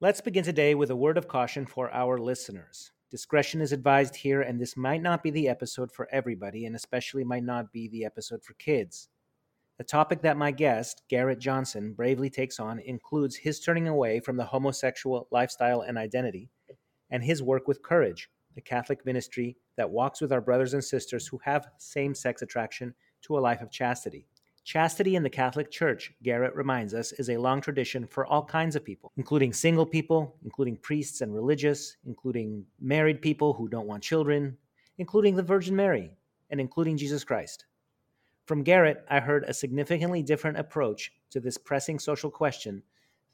Let's begin today with a word of caution for our listeners. Discretion is advised here, and this might not be the episode for everybody, and especially might not be the episode for kids. The topic that my guest, Garrett Johnson, bravely takes on includes his turning away from the homosexual lifestyle and identity, and his work with Courage, the Catholic ministry that walks with our brothers and sisters who have same-sex attraction to a life of chastity. Chastity in the Catholic Church, Garrett reminds us, is a long tradition for all kinds of people, including single people, including priests and religious, including married people who don't want children, including the Virgin Mary, and including Jesus Christ. From Garrett, I heard a significantly different approach to this pressing social question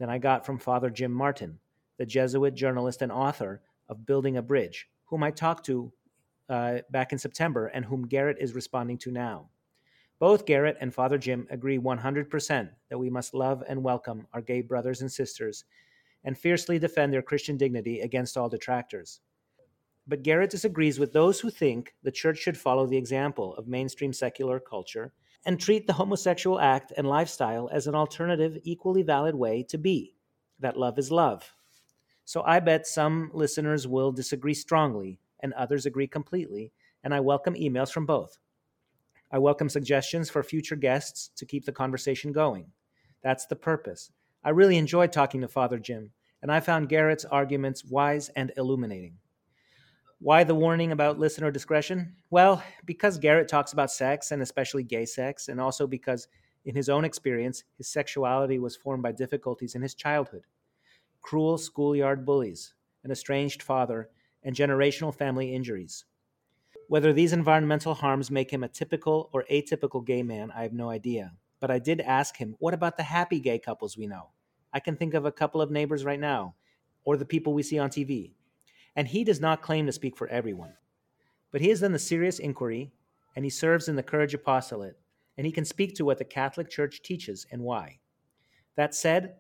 than I got from Father Jim Martin, the Jesuit journalist and author of Building a Bridge, whom I talked to back in September and whom Garrett is responding to now. Both Garrett and Father Jim agree 100% that we must love and welcome our gay brothers and sisters and fiercely defend their Christian dignity against all detractors. But Garrett disagrees with those who think the church should follow the example of mainstream secular culture and treat the homosexual act and lifestyle as an alternative, equally valid way to be, that love is love. So I bet some listeners will disagree strongly and others agree completely, and I welcome emails from both. I welcome suggestions for future guests to keep the conversation going. That's the purpose. I really enjoyed talking to Father Jim, and I found Garrett's arguments wise and illuminating. Why the warning about listener discretion? Well, because Garrett talks about sex, and especially gay sex, and also because in his own experience, his sexuality was formed by difficulties in his childhood. Cruel schoolyard bullies, an estranged father, and generational family injuries. Whether these environmental harms make him a typical or atypical gay man, I have no idea. But I did ask him, what about the happy gay couples we know? I can think of a couple of neighbors right now, or the people we see on TV. And he does not claim to speak for everyone. But he has done the serious inquiry, and he serves in the Courage Apostolate, and he can speak to what the Catholic Church teaches and why. That said,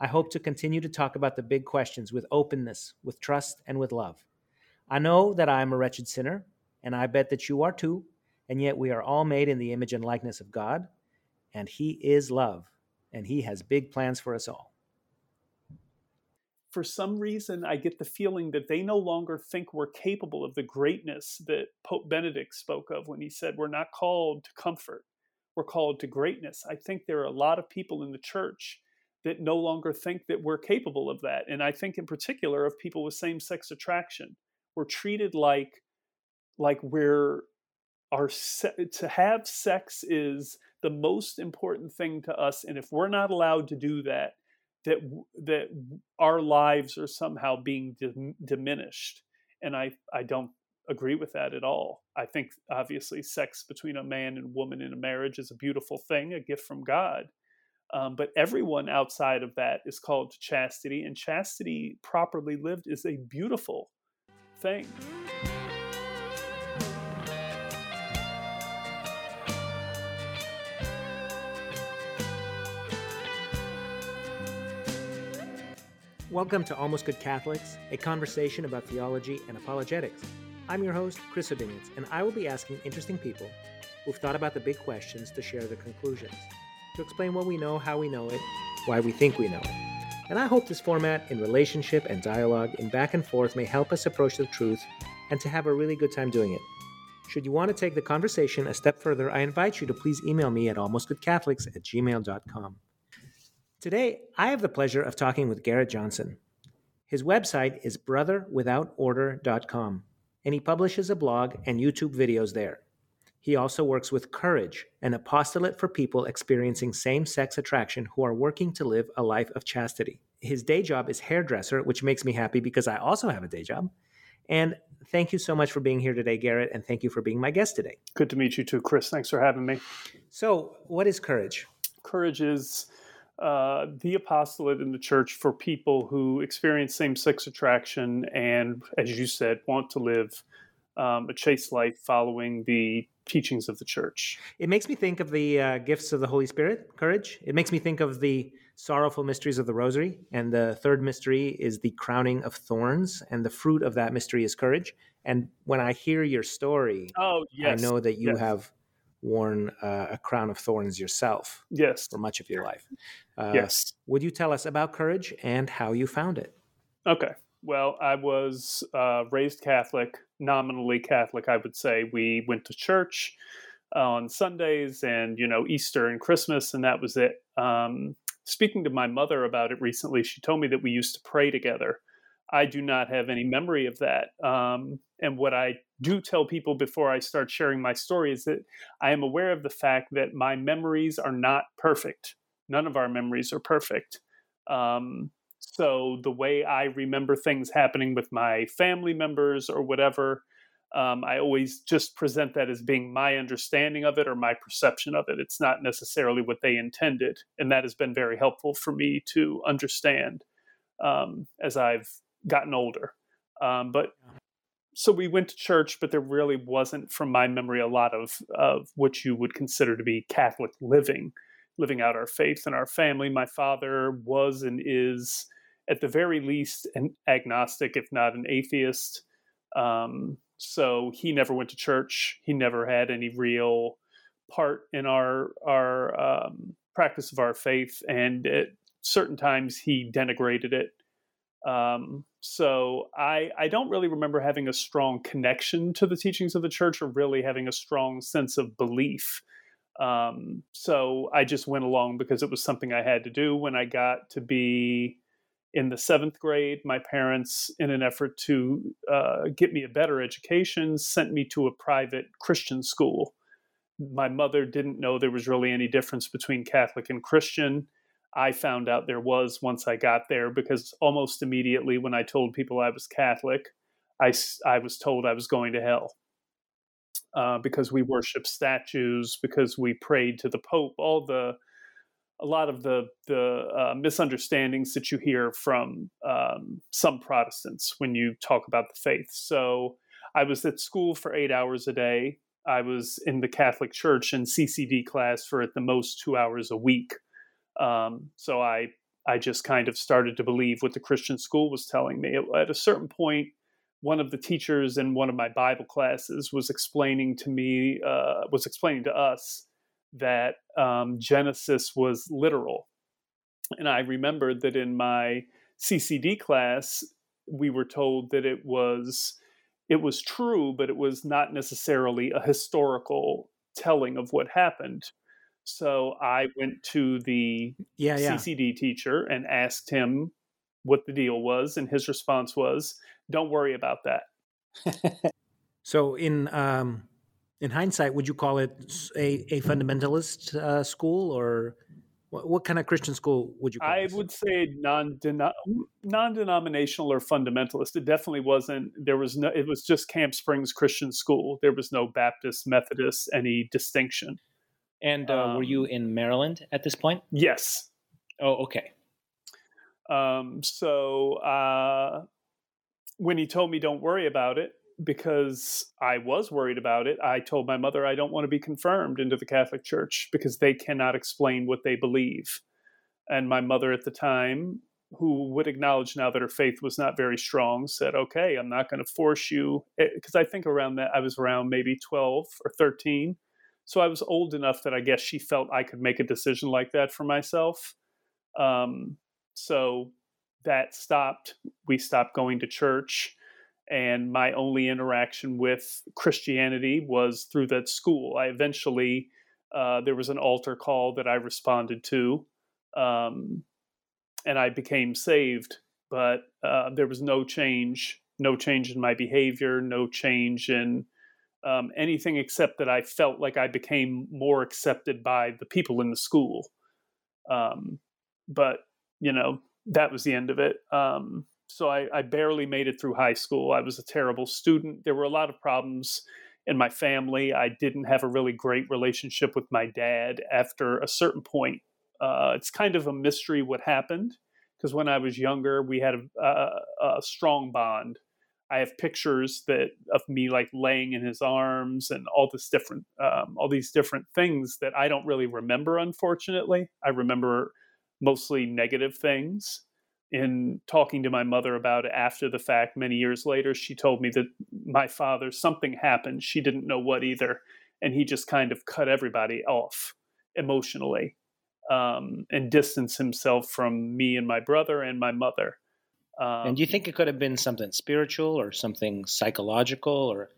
I hope to continue to talk about the big questions with openness, with trust, and with love. I know that I am a wretched sinner, and I bet that you are too, and yet we are all made in the image and likeness of God, and He is love, and He has big plans for us all. For some reason, I get the feeling that they no longer think we're capable of the greatness that Pope Benedict spoke of when he said we're not called to comfort, we're called to greatness. I think there are a lot of people in the church that no longer think that we're capable of that, and I think in particular of people with same-sex attraction. We're treated like to have sex is the most important thing to us. And if we're not allowed to do that, that our lives are somehow being diminished. And I don't agree with that at all. I think obviously sex between a man and woman in a marriage is a beautiful thing, a gift from God. But everyone outside of that is called to chastity, and chastity properly lived is a beautiful thing. Welcome to Almost Good Catholics, a conversation about theology and apologetics. I'm your host, Chris O'Bignett, and I will be asking interesting people who've thought about the big questions to share their conclusions, to explain what we know, how we know it, why we think we know it. And I hope this format in relationship and dialogue in back and forth may help us approach the truth and to have a really good time doing it. Should you want to take the conversation a step further, I invite you to please email me at almostgoodcatholics@gmail.com. Today, I have the pleasure of talking with Garrett Johnson. His website is BrotherWithoutOrder.com, and he publishes a blog and YouTube videos there. He also works with Courage, an apostolate for people experiencing same-sex attraction who are working to live a life of chastity. His day job is hairdresser, which makes me happy because I also have a day job. And thank you so much for being here today, Garrett, and thank you for being my guest today. Good to meet you too, Chris. Thanks for having me. So, what is Courage? Courage is the apostolate in the church for people who experience same-sex attraction and, as you said, want to live a chaste life following the teachings of the church. It makes me think of the gifts of the Holy Spirit, Courage. It makes me think of the sorrowful mysteries of the Rosary. And the third mystery is the crowning of thorns. And the fruit of that mystery is courage. And when I hear your story, I know that you have worn a crown of thorns yourself for much of your life. Would you tell us about Courage and how you found it? Okay. Well, I was raised Catholic, nominally Catholic, I would say. We went to church on Sundays and, Easter and Christmas, and that was it. Speaking to my mother about it recently, she told me that we used to pray together. I do not have any memory of that. And what I do tell people before I start sharing my story is that I am aware of the fact that my memories are not perfect. None of our memories are perfect. So the way I remember things happening with my family members or whatever, I always just present that as being my understanding of it or my perception of it. It's not necessarily what they intended. And that has been very helpful for me to understand as I've gotten older. So we went to church, but there really wasn't, from my memory, a lot of what you would consider to be Catholic living out our faith in our family. My father was and is, at the very least, an agnostic, if not an atheist. So he never went to church. He never had any real part in our practice of our faith. And at certain times, he denigrated it. So I don't really remember having a strong connection to the teachings of the church or really having a strong sense of belief. So I just went along because it was something I had to do. When I got to be in the seventh grade, my parents, in an effort to get me a better education, sent me to a private Christian school. My mother didn't know there was really any difference between Catholic and Christian. I found out there was once I got there, because almost immediately when I told people I was Catholic, I was told I was going to hell because we worship statues, because we prayed to the Pope, a lot of the misunderstandings that you hear from some Protestants when you talk about the faith. So I was at school for 8 hours a day. I was in the Catholic Church in CCD class for at the most 2 hours a week. So I just kind of started to believe what the Christian school was telling me. At a certain point, one of the teachers in one of my Bible classes was explaining to us that Genesis was literal. And I remembered that in my CCD class, we were told that it was true, but it was not necessarily a historical telling of what happened. So I went to the CCD teacher and asked him what the deal was. And his response was, "Don't worry about that." So in hindsight, would you call it a fundamentalist school, or what kind of Christian school would you call it? I would say non-denominational or fundamentalist. It definitely wasn't. It was just Camp Springs Christian School. There was no Baptist, Methodist, any distinction. And were you in Maryland at this point? Yes. Oh, okay. So when he told me don't worry about it, because I was worried about it, I told my mother I don't want to be confirmed into the Catholic Church because they cannot explain what they believe. And my mother at the time, who would acknowledge now that her faith was not very strong, said, "Okay, I'm not going to force you." Because I think around that, I was around maybe 12 or 13. So I was old enough that I guess she felt I could make a decision like that for myself. So that stopped. We stopped going to church. And my only interaction with Christianity was through that school. I eventually, there was an altar call that I responded to. And I became saved. But there was no change in my behavior, no change in anything except that I felt like I became more accepted by the people in the school. But that was the end of it. So I barely made it through high school. I was a terrible student. There were a lot of problems in my family. I didn't have a really great relationship with my dad after a certain point It's kind of a mystery what happened, because when I was younger, we had a strong bond. I have pictures that of me like laying in his arms and all these different things that I don't really remember, unfortunately. I remember mostly negative things. In talking to my mother about it after the fact, many years later, she told me that my father, something happened. She didn't know what either. And he just kind of cut everybody off emotionally, and distanced himself from me and my brother and my mother. And do you think it could have been something spiritual or something psychological or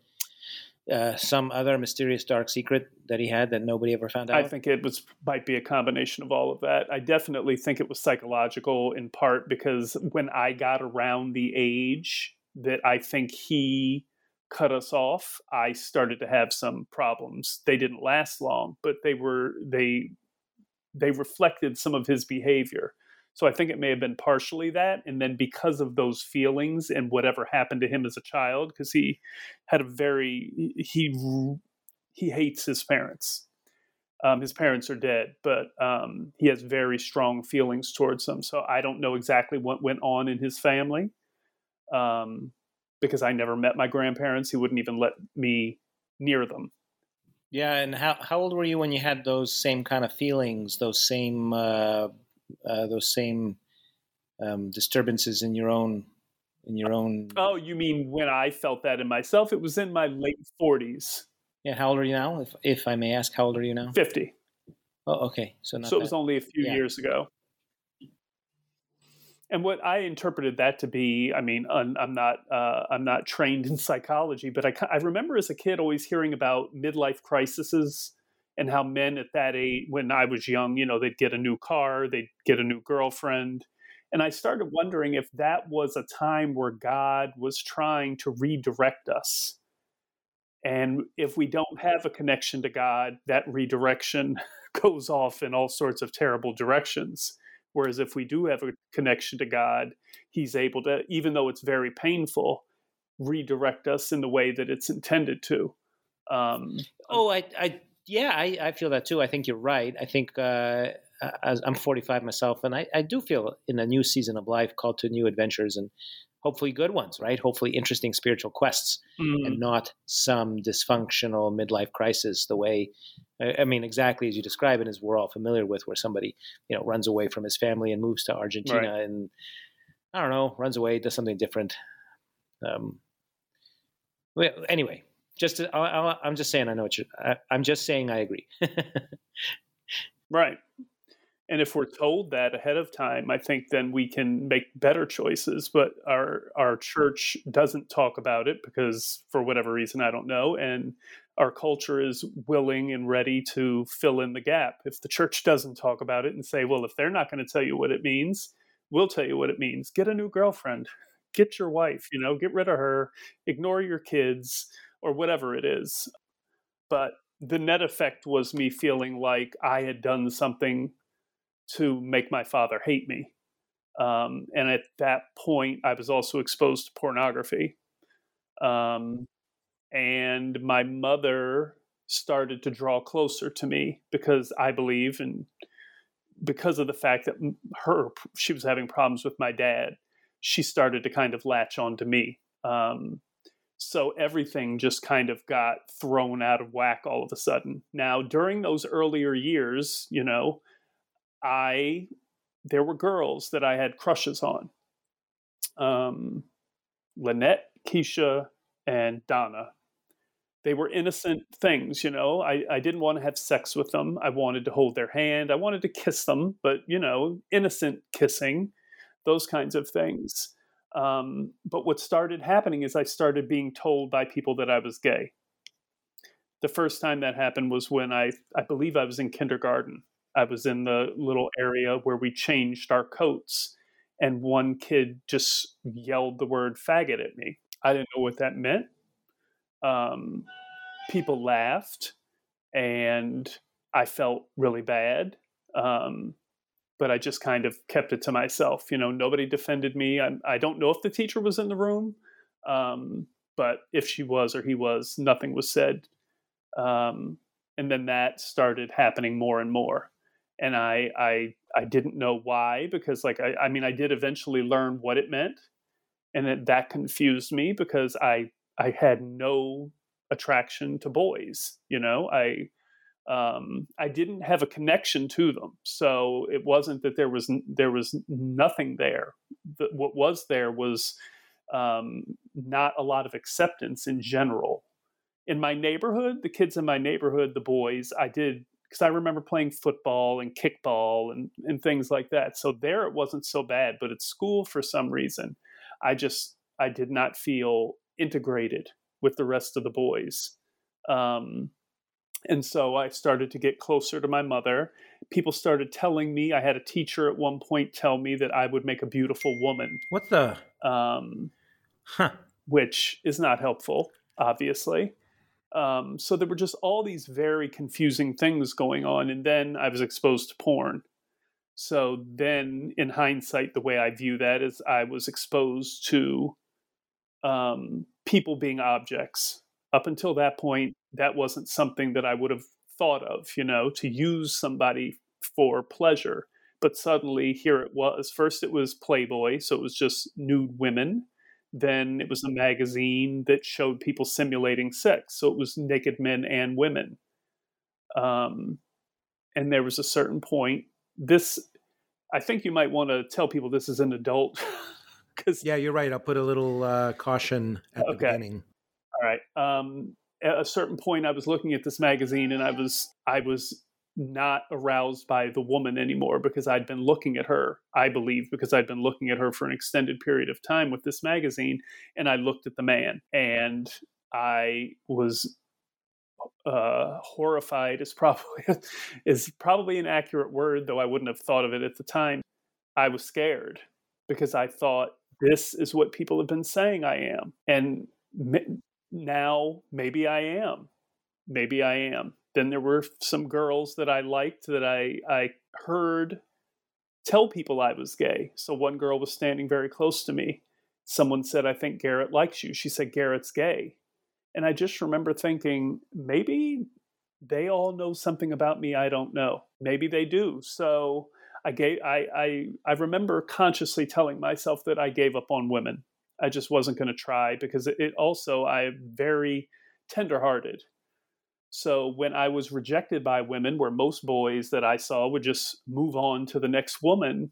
some other mysterious dark secret that he had that nobody ever found out? I think it might be a combination of all of that. I definitely think it was psychological, in part because when I got around the age that I think he cut us off, I started to have some problems. They didn't last long, but they reflected some of his behavior. So I think it may have been partially that. And then because of those feelings and whatever happened to him as a child, because he had he hates his parents. His parents are dead, but he has very strong feelings towards them. So I don't know exactly what went on in his family, because I never met my grandparents. He wouldn't even let me near them. Yeah. And how old were you when you had those same kind of feelings, those same disturbances in your own? Oh, you mean when I felt that in myself? It was in my late 40s. Yeah. How old are you now? If I may ask, how old are you now? 50. Oh, okay. So it was only a few years ago. And what I interpreted that to be, I mean, I'm not trained in psychology, but I remember as a kid always hearing about midlife crises. And how men at that age, when I was young, you know, they'd get a new car, they'd get a new girlfriend. And I started wondering if that was a time where God was trying to redirect us. And if we don't have a connection to God, that redirection goes off in all sorts of terrible directions. Whereas if we do have a connection to God, he's able to, even though it's very painful, redirect us in the way that it's intended to. I feel that too. I think you're right. I think as I'm 45 myself, and I do feel in a new season of life called to new adventures and hopefully good ones, right? Hopefully interesting spiritual quests and not some dysfunctional midlife crisis the way, I mean, exactly as you describe it, as we're all familiar with, where somebody, you know, runs away from his family and moves to Argentina and, I don't know, runs away, does something different. Anyway. I'm just saying I agree. Right. And if we're told that ahead of time, I think then we can make better choices, but our church doesn't talk about it because for whatever reason, I don't know. And our culture is willing and ready to fill in the gap. If the church doesn't talk about it and say, well, if they're not going to tell you what it means, we'll tell you what it means. Get a new girlfriend, get your wife, you know, get rid of her, ignore your kids, or whatever it is. But the net effect was me feeling like I had done something to make my father hate me. And at that point, I was also exposed to pornography. And my mother started to draw closer to me because I believe, and because of the fact that she was having problems with my dad, she started to kind of latch onto me. So everything just kind of got thrown out of whack all of a sudden. Now, during those earlier years, you know, there were girls that I had crushes on. Lynette, Keisha, and Donna. They were innocent things, you know. I didn't want to have sex with them. I wanted to hold their hand. I wanted to kiss them, but, you know, innocent kissing, those kinds of things. But what started happening is I started being told by people that I was gay. The first time that happened was when I believe I was in kindergarten. I was in the little area where we changed our coats, and one kid just yelled the word faggot at me. I didn't know what that meant. People laughed, and I felt really bad. But I just kind of kept it to myself. You know, nobody defended me. I don't know if the teacher was in the room, but if she was or he was, nothing was said. And then that started happening more and more. And I didn't know why, because I did eventually learn what it meant. And that confused me because I had no attraction to boys. You know, I didn't have a connection to them. So it wasn't that there was nothing there. What was there was not a lot of acceptance in general. In my neighborhood, the kids in my neighborhood, the boys, I did, because I remember playing football and kickball and things like that. So there it wasn't so bad, but at school, for some reason, I did not feel integrated with the rest of the boys. And so I started to get closer to my mother. People started telling me, I had a teacher at one point tell me that I would make a beautiful woman. What the? Which is not helpful, obviously. So there were just all these very confusing things going on. And then I was exposed to porn. So then in hindsight, the way I view that is I was exposed to people being objects. Up until that point, that wasn't something that I would have thought of, you know, to use somebody for pleasure. But suddenly here it was. First it was Playboy, so it was just nude women. Then it was a magazine that showed people simulating sex. So it was naked men and women. And there was a certain point. This, I think you might want to tell people this is an adult. Yeah, you're right. I'll put a little caution at the beginning. All right. At a certain point, I was looking at this magazine and I was not aroused by the woman anymore because I'd been looking at her, I believe, because I'd been looking at her for an extended period of time with this magazine. And I looked at the man and I was horrified is probably an accurate word, though I wouldn't have thought of it at the time. I was scared because I thought this is what people have been saying I am. And now maybe I am. Maybe I am. Then there were some girls that I liked that I heard tell people I was gay. So one girl was standing very close to me. Someone said, I think Garrett likes you. She said, Garrett's gay. And I just remember thinking, maybe they all know something about me I don't know. Maybe they do. So I remember consciously telling myself that I gave up on women. I just wasn't going to try because I'm very tenderhearted. So when I was rejected by women, where most boys that I saw would just move on to the next woman,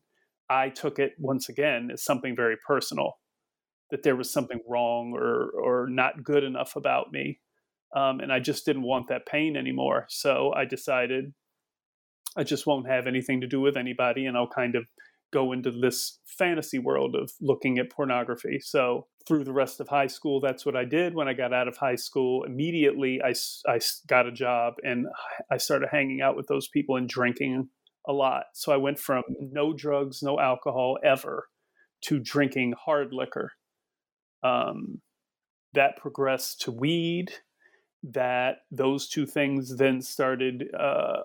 I took it once again as something very personal, that there was something wrong or not good enough about me. And I just didn't want that pain anymore. So I decided I just won't have anything to do with anybody and I'll kind of go into this fantasy world of looking at pornography. So through the rest of high school, that's what I did. When I got out of high school, immediately I got a job and I started hanging out with those people and drinking a lot. So I went from no drugs, no alcohol ever to drinking hard liquor. That progressed to weed. That those two things then started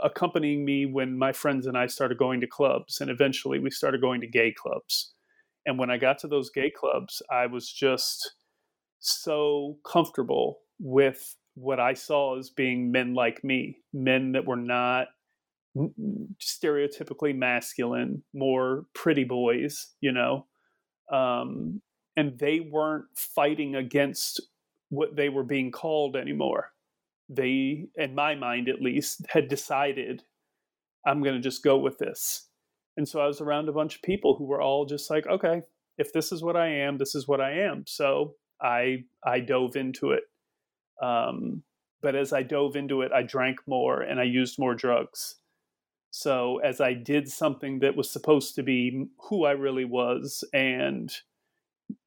accompanying me when my friends and I started going to clubs, and eventually we started going to gay clubs. And when I got to those gay clubs, I was just so comfortable with what I saw as being men like me, men that were not stereotypically masculine, more pretty boys, you know, and they weren't fighting against what they were being called anymore. They, in my mind at least, had decided, I'm going to just go with this. And so I was around a bunch of people who were all just like, okay, if this is what I am, this is what I am. So I dove into it. But as I dove into it, I drank more and I used more drugs. So as I did something that was supposed to be who I really was and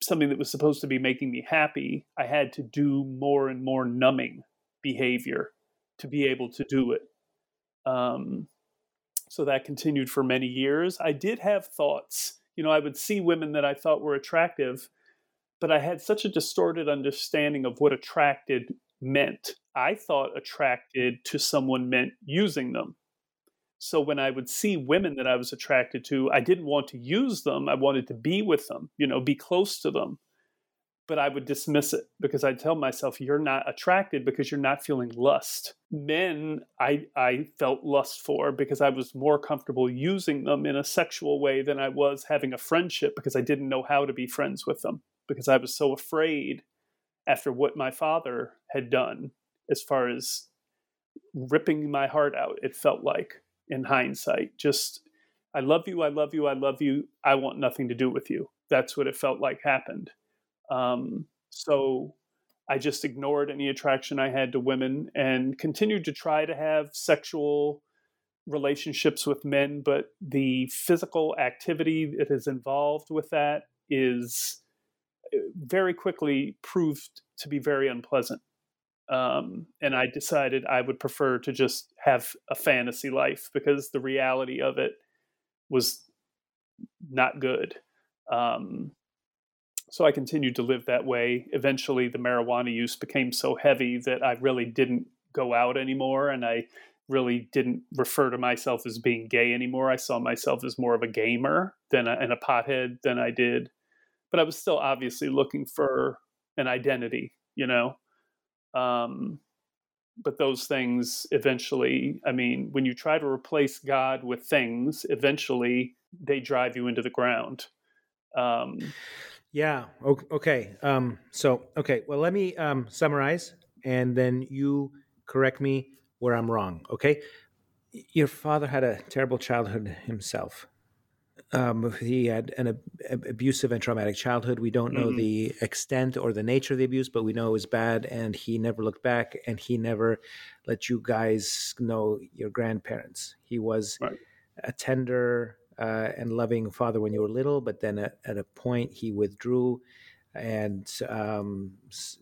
something that was supposed to be making me happy, I had to do more and more numbing behavior to be able to do it. So that continued for many years. I did have thoughts. You know, I would see women that I thought were attractive, but I had such a distorted understanding of what attracted meant. I thought attracted to someone meant using them. So when I would see women that I was attracted to, I didn't want to use them. I wanted to be with them, you know, be close to them. but I would dismiss it because I tell myself, you're not attracted because you're not feeling lust. Men, I felt lust for because I was more comfortable using them in a sexual way than I was having a friendship because I didn't know how to be friends with them because I was so afraid after what my father had done as far as ripping my heart out, it felt like, in hindsight. Just, I love you, I love you, I love you, I want nothing to do with you. That's what it felt like happened. So I just ignored any attraction I had to women and continued to try to have sexual relationships with men. But the physical activity that is involved with that is very quickly proved to be very unpleasant. And I decided I would prefer to just have a fantasy life because the reality of it was not good. So I continued to live that way. Eventually, the marijuana use became so heavy that I really didn't go out anymore, and I really didn't refer to myself as being gay anymore. I saw myself as more of a gamer and a pothead than I did. But I was still obviously looking for an identity, you know? But those things eventually, I mean, when you try to replace God with things, eventually they drive you into the ground. Yeah. Okay. Well, let me summarize, and then you correct me where I'm wrong. Okay. Your father had a terrible childhood himself. He had an abusive and traumatic childhood. We don't know the extent or the nature of the abuse, but we know it was bad, and he never looked back, and he never let you guys know your grandparents. He was a tender and loving father when you were little, but then at a point he withdrew, and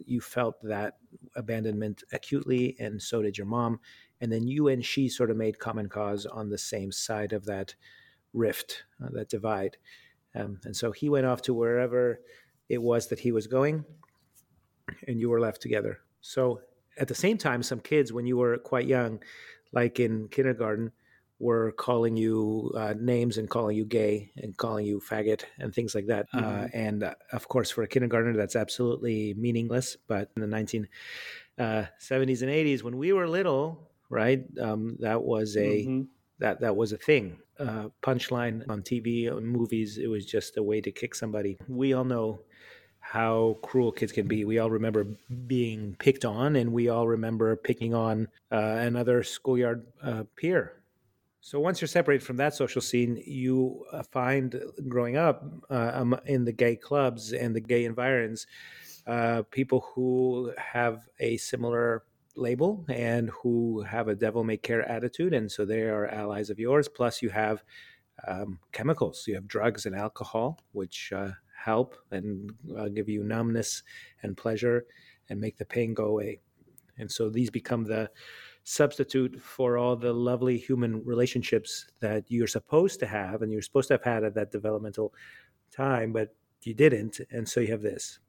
you felt that abandonment acutely, and so did your mom. And then you and she sort of made common cause on the same side of that rift, that divide. And so he went off to wherever it was that he was going, and you were left together. So at the same time, some kids, when you were quite young, like in kindergarten, were calling you names and calling you gay and calling you faggot and things like that. And of course, for a kindergartner, that's absolutely meaningless. But in the 1970s and 80s, when we were little, right, that was a that was a thing. Punchline on TV, on movies, it was just a way to kick somebody. We all know how cruel kids can be. We all remember being picked on, and we all remember picking on another schoolyard peer. So once you're separated from that social scene, you find growing up in the gay clubs and the gay environs, people who have a similar label and who have a devil-may-care attitude. And so they are allies of yours. Plus you have chemicals. You have drugs and alcohol, which help and give you numbness and pleasure and make the pain go away. And so these become the substitute for all the lovely human relationships that you're supposed to have and you're supposed to have had at that developmental time, but you didn't. And so you have this.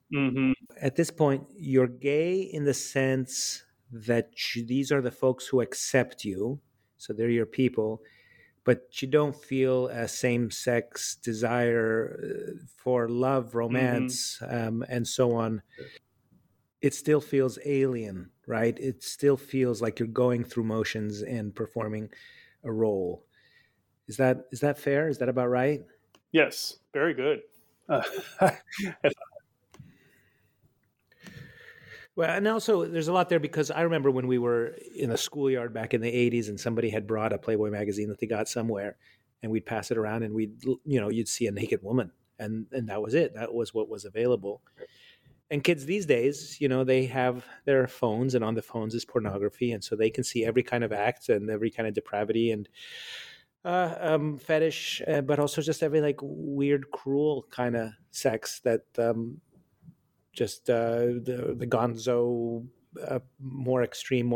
At this point, you're gay in the sense that these are the folks who accept you. So they're your people, but you don't feel a same-sex desire for love, romance, and so on. It still feels alien, right? It still feels like you're going through motions and performing a role. Is that fair? Is that about right? Yes, very good. Well, and also there's a lot there because I remember when we were in a schoolyard back in the 80s and somebody had brought a Playboy magazine that they got somewhere, and we'd pass it around and you'd see a naked woman, and that was it. That was what was available. And kids these days, you know, they have their phones, and on the phones is pornography. And so they can see every kind of act and every kind of depravity and fetish, but also just every like weird, cruel kind of sex that the gonzo, more extreme.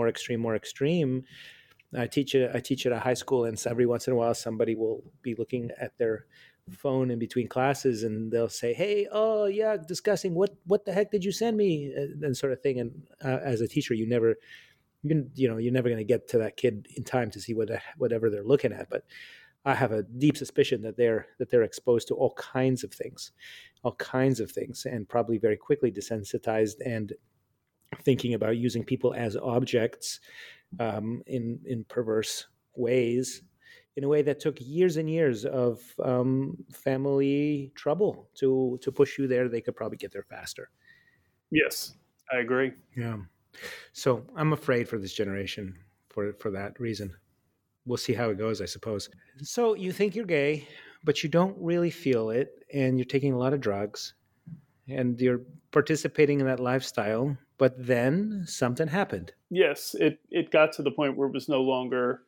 I teach at a high school, and every once in a while somebody will be looking at their phone in between classes, and they'll say, "Hey, oh yeah, disgusting. What the heck did you send me?" And sort of thing. And as a teacher, you're never going to get to that kid in time to see whatever they're looking at. But I have a deep suspicion that they're exposed to all kinds of things, and probably very quickly desensitized and thinking about using people as objects in perverse ways, in a way that took years and years of family trouble to push you there. They could probably get there faster. Yes, I agree. Yeah. So I'm afraid for this generation for that reason. We'll see how it goes, I suppose. So you think you're gay, but you don't really feel it, and you're taking a lot of drugs, and you're participating in that lifestyle, but then something happened. Yes, it got to the point where it was no longer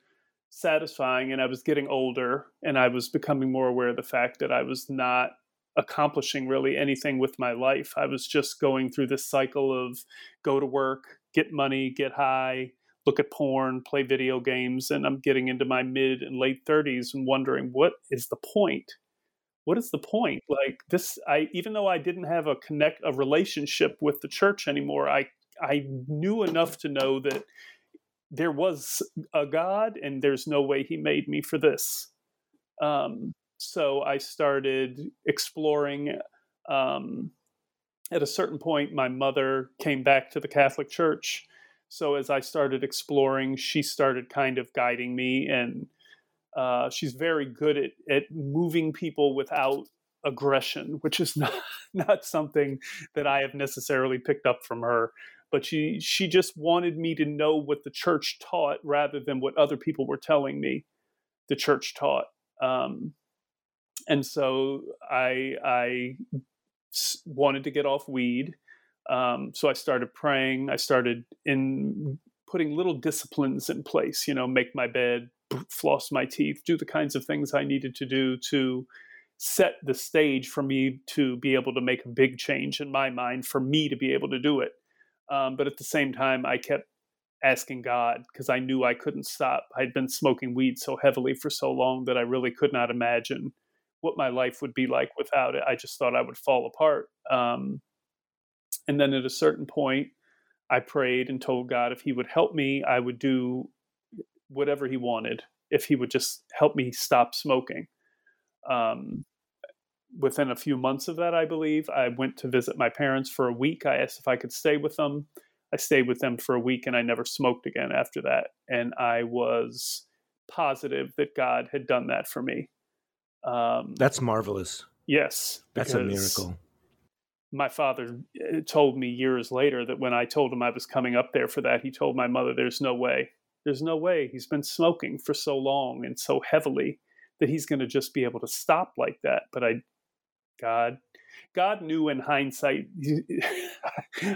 satisfying, and I was getting older, and I was becoming more aware of the fact that I was not accomplishing really anything with my life. I was just going through this cycle of go to work, get money, get high, look at porn, play video games, and I'm getting into my mid and late 30s and wondering, what is the point? What is the point? Like this, even though I didn't have a relationship with the church anymore, I knew enough to know that there was a God and there's no way he made me for this. So I started exploring. At a certain point, my mother came back to the Catholic Church. So as I started exploring, she started kind of guiding me, and she's very good at moving people without aggression, which is not something that I have necessarily picked up from her. But she just wanted me to know what the church taught rather than what other people were telling me the church taught. And so I wanted to get off weed. So I started praying. I started in putting little disciplines in place, make my bed, floss my teeth, do the kinds of things I needed to do to set the stage for me to be able to make a big change in my mind, for me to be able to do it. But at the same time, I kept asking God, because I knew I couldn't stop. I'd been smoking weed so heavily for so long that I really could not imagine what my life would be like without it. I just thought I would fall apart. And then at a certain point, I prayed and told God if he would help me, I would do whatever he wanted, if he would just help me stop smoking. Within a few months of that, I believe, I went to visit my parents for a week. I asked if I could stay with them. I stayed with them for a week, and I never smoked again after that. And I was positive that God had done that for me. That's marvelous. Yes. That's a miracle. My father told me years later that when I told him I was coming up there for that, he told my mother, there's no way he's been smoking for so long and so heavily that he's going to just be able to stop like that. But God knew in hindsight.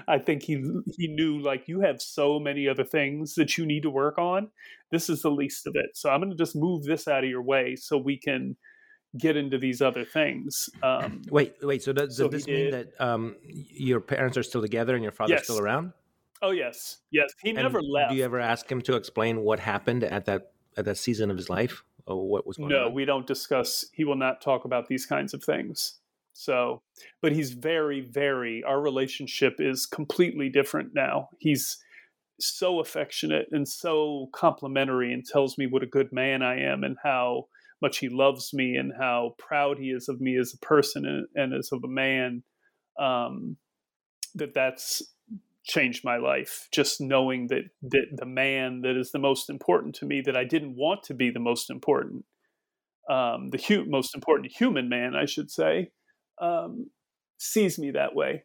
I think he knew, like, you have so many other things that you need to work on. This is the least of it. So I'm going to just move this out of your way so we can get into these other things. Wait. So does this mean that your parents are still together and your father's still around? Oh, yes. Yes. He never left. Do you ever ask him to explain what happened at that season of his life? Or what was going on? No, we don't discuss. He will not talk about these kinds of things. So, but he's very, very, our relationship is completely different now. He's so affectionate and so complimentary and tells me what a good man I am and how much he loves me and how proud he is of me as a person and as of a man, that's changed my life. Just knowing that the man that is the most important to me, that I didn't want to be the most important, most important human man, I should say, sees me that way,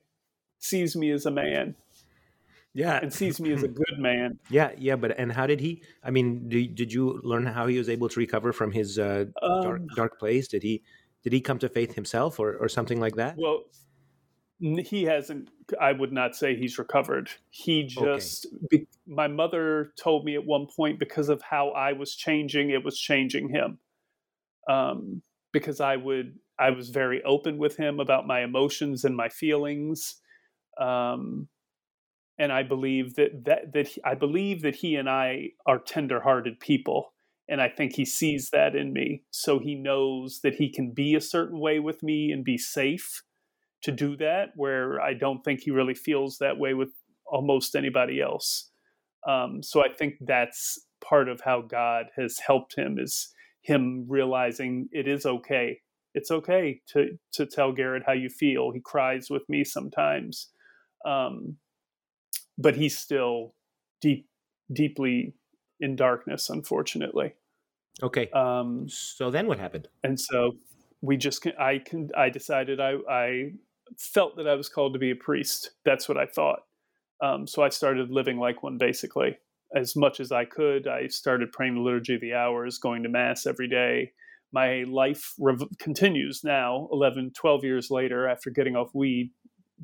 sees me as a man. Yeah. And sees me as a good man. Yeah. Yeah. But, and how did he, I mean, did you learn how he was able to recover from his dark place? Did he come to faith himself or something like that? Well, he hasn't, I would not say he's recovered. He just, my mother told me at one point, because of how I was changing, it was changing him. Because I was very open with him about my emotions and my feelings. And I believe that he and I are tenderhearted people. And I think he sees that in me. So he knows that he can be a certain way with me and be safe to do that, where I don't think he really feels that way with almost anybody else. So I think that's part of how God has helped him, is him realizing it is okay. It's okay to tell Garrett how you feel. He cries with me sometimes. But he's still deeply in darkness, unfortunately. Okay. So then what happened? And so we just, I decided I felt that I was called to be a priest. That's what I thought. So I started living like one, basically, as much as I could. I started praying the Liturgy of the Hours, going to Mass every day. My life continues now, 11, 12 years later, after getting off weed,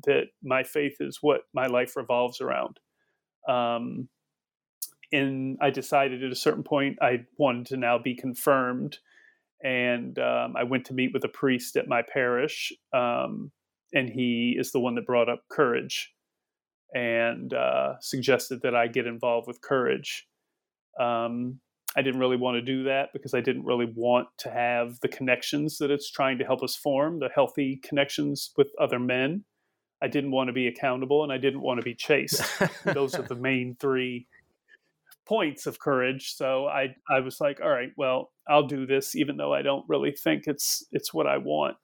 that my faith is what my life revolves around. And I decided at a certain point I wanted to now be confirmed. And I went to meet with a priest at my parish. And he is the one that brought up Courage and suggested that I get involved with Courage. I didn't really want to do that because I didn't really want to have the connections that it's trying to help us form, the healthy connections with other men. I didn't want to be accountable, and I didn't want to be chased. Those are the main 3 points of Courage. So I was like, all right, well, I'll do this, even though I don't really think it's what I want.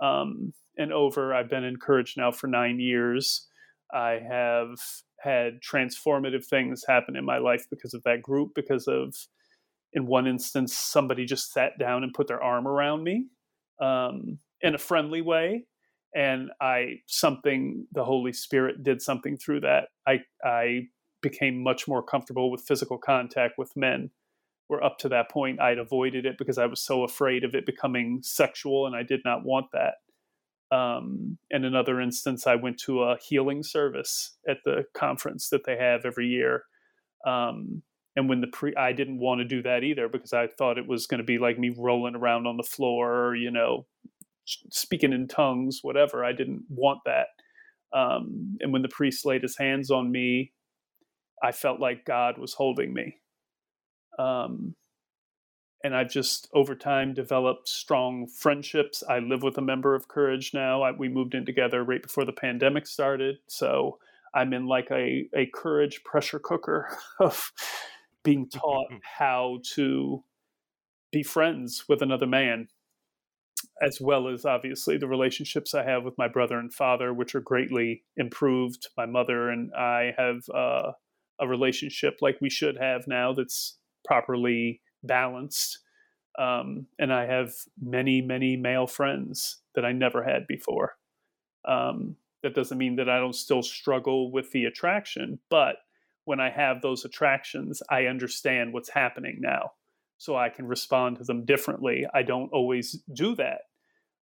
And I've been in Courage now for 9 years. I have had transformative things happen in my life because of that group, because of, in one instance, somebody just sat down and put their arm around me in a friendly way. And the Holy Spirit did something through that. I became much more comfortable with physical contact with men, where up to that point I'd avoided it because I was so afraid of it becoming sexual, and I did not want that. In another instance, I went to a healing service at the conference that they have every year. And when I didn't want to do that either, because I thought it was going to be like me rolling around on the floor, speaking in tongues, whatever. I didn't want that. And when the priest laid his hands on me, I felt like God was holding me. And I've just over time developed strong friendships. I live with a member of Courage now. We moved in together right before the pandemic started. So I'm in like a Courage pressure cooker of being taught how to be friends with another man, as well as obviously the relationships I have with my brother and father, which are greatly improved. My mother and I have a relationship like we should have now, that's properly balanced. And I have many, many male friends that I never had before. That doesn't mean that I don't still struggle with the attraction, but when I have those attractions, I understand what's happening now. So I can respond to them differently. I don't always do that,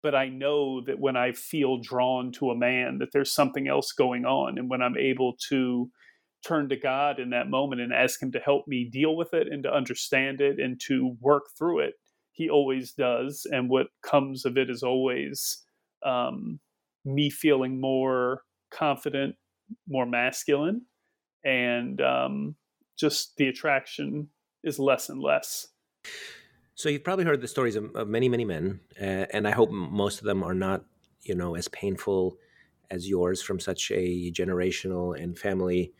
but I know that when I feel drawn to a man, that there's something else going on. And when I'm able to turn to God in that moment and ask him to help me deal with it and to understand it and to work through it, he always does. And what comes of it is always me feeling more confident, more masculine, and just the attraction is less and less. So you've probably heard the stories of many, many men, and I hope most of them are not, as painful as yours from such a generational and family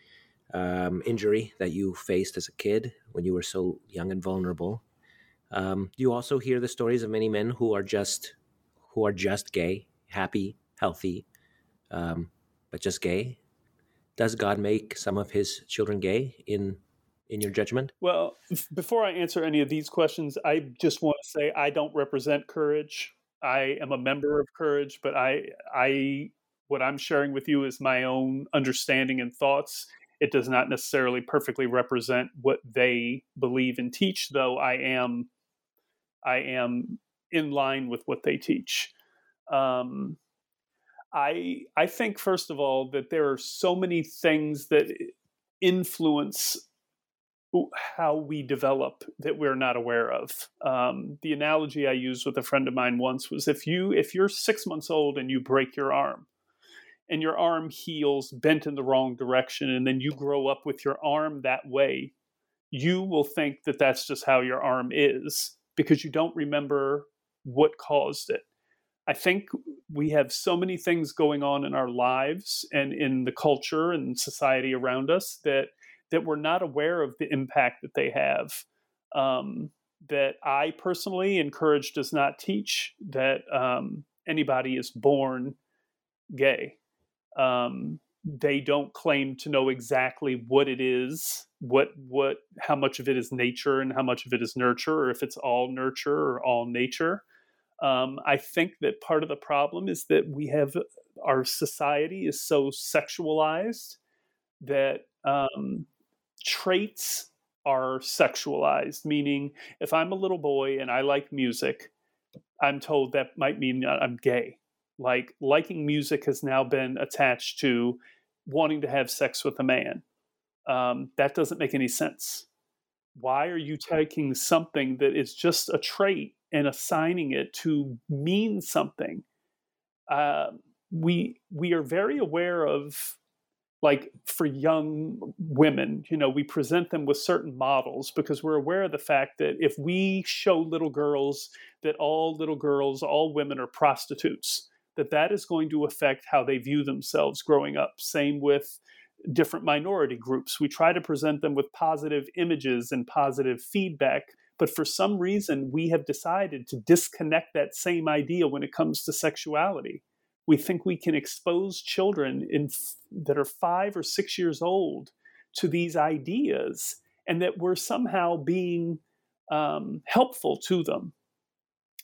injury that you faced as a kid when you were so young and vulnerable. You also hear the stories of many men who are just gay, happy, healthy, but just gay. Does God make some of his children gay in your judgment? Well, before I answer any of these questions, I just want to say I don't represent Courage. I am a member of Courage, but I what I'm sharing with you is my own understanding and thoughts. It does not necessarily perfectly represent what they believe and teach, though I am in line with what they teach. I think, first of all, that there are so many things that influence how we develop that we're not aware of. The analogy I used with a friend of mine once was if you're 6 months old and you break your arm, and your arm heals bent in the wrong direction, and then you grow up with your arm that way, you will think that that's just how your arm is because you don't remember what caused it. I think we have so many things going on in our lives and in the culture and society around us that we're not aware of the impact that they have. that I personally, and Courage does not teach, that anybody is born gay. They don't claim to know exactly what it is, what, how much of it is nature and how much of it is nurture, or if it's all nurture or all nature. I think that part of the problem is that we have, our society is so sexualized that traits are sexualized, meaning if I'm a little boy and I like music, I'm told that might mean I'm gay. Like, liking music has now been attached to wanting to have sex with a man. That doesn't make any sense. Why are you taking something that is just a trait and assigning it to mean something? We are very aware of, like, for young women, you know, we present them with certain models because we're aware of the fact that if we show little girls that all little girls, all women are prostitutes, that is going to affect how they view themselves growing up. Same with different minority groups. We try to present them with positive images and positive feedback, but for some reason, we have decided to disconnect that same idea when it comes to sexuality. We think we can expose children that are 5 or 6 years old to these ideas, and that we're somehow being helpful to them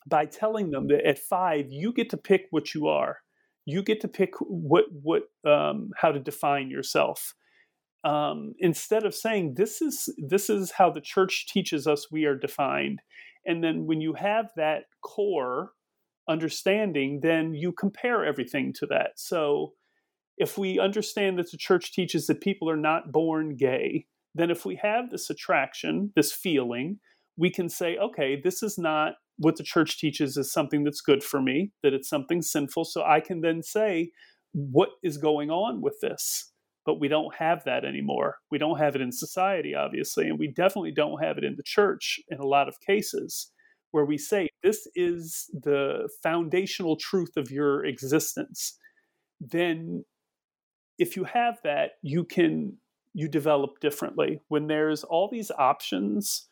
by telling them that at 5, you get to pick what you are. You get to pick how to define yourself. Instead of saying, this is how the church teaches us we are defined. And then when you have that core understanding, then you compare everything to that. So if we understand that the church teaches that people are not born gay, then if we have this attraction, this feeling, we can say, okay, this is not what the church teaches is something that's good for me, that it's something sinful. So I can then say, what is going on with this? But we don't have that anymore. We don't have it in society, obviously, and we definitely don't have it in the church in a lot of cases, where we say, this is the foundational truth of your existence. Then if you have that, you develop differently. When there's all these options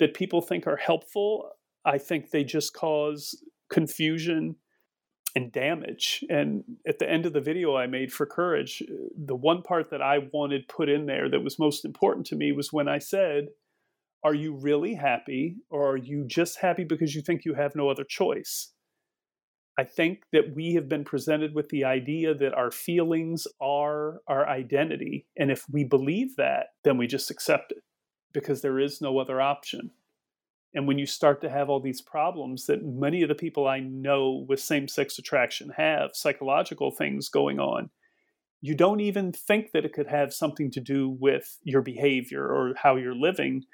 that people think are helpful, I think they just cause confusion and damage. And at the end of the video I made for Courage, the one part that I wanted put in there that was most important to me was when I said, are you really happy, or are you just happy because you think you have no other choice? I think that we have been presented with the idea that our feelings are our identity. And if we believe that, then we just accept it because there is no other option. And when you start to have all these problems that many of the people I know with same-sex attraction have, psychological things going on, you don't even think that it could have something to do with your behavior or how you're living.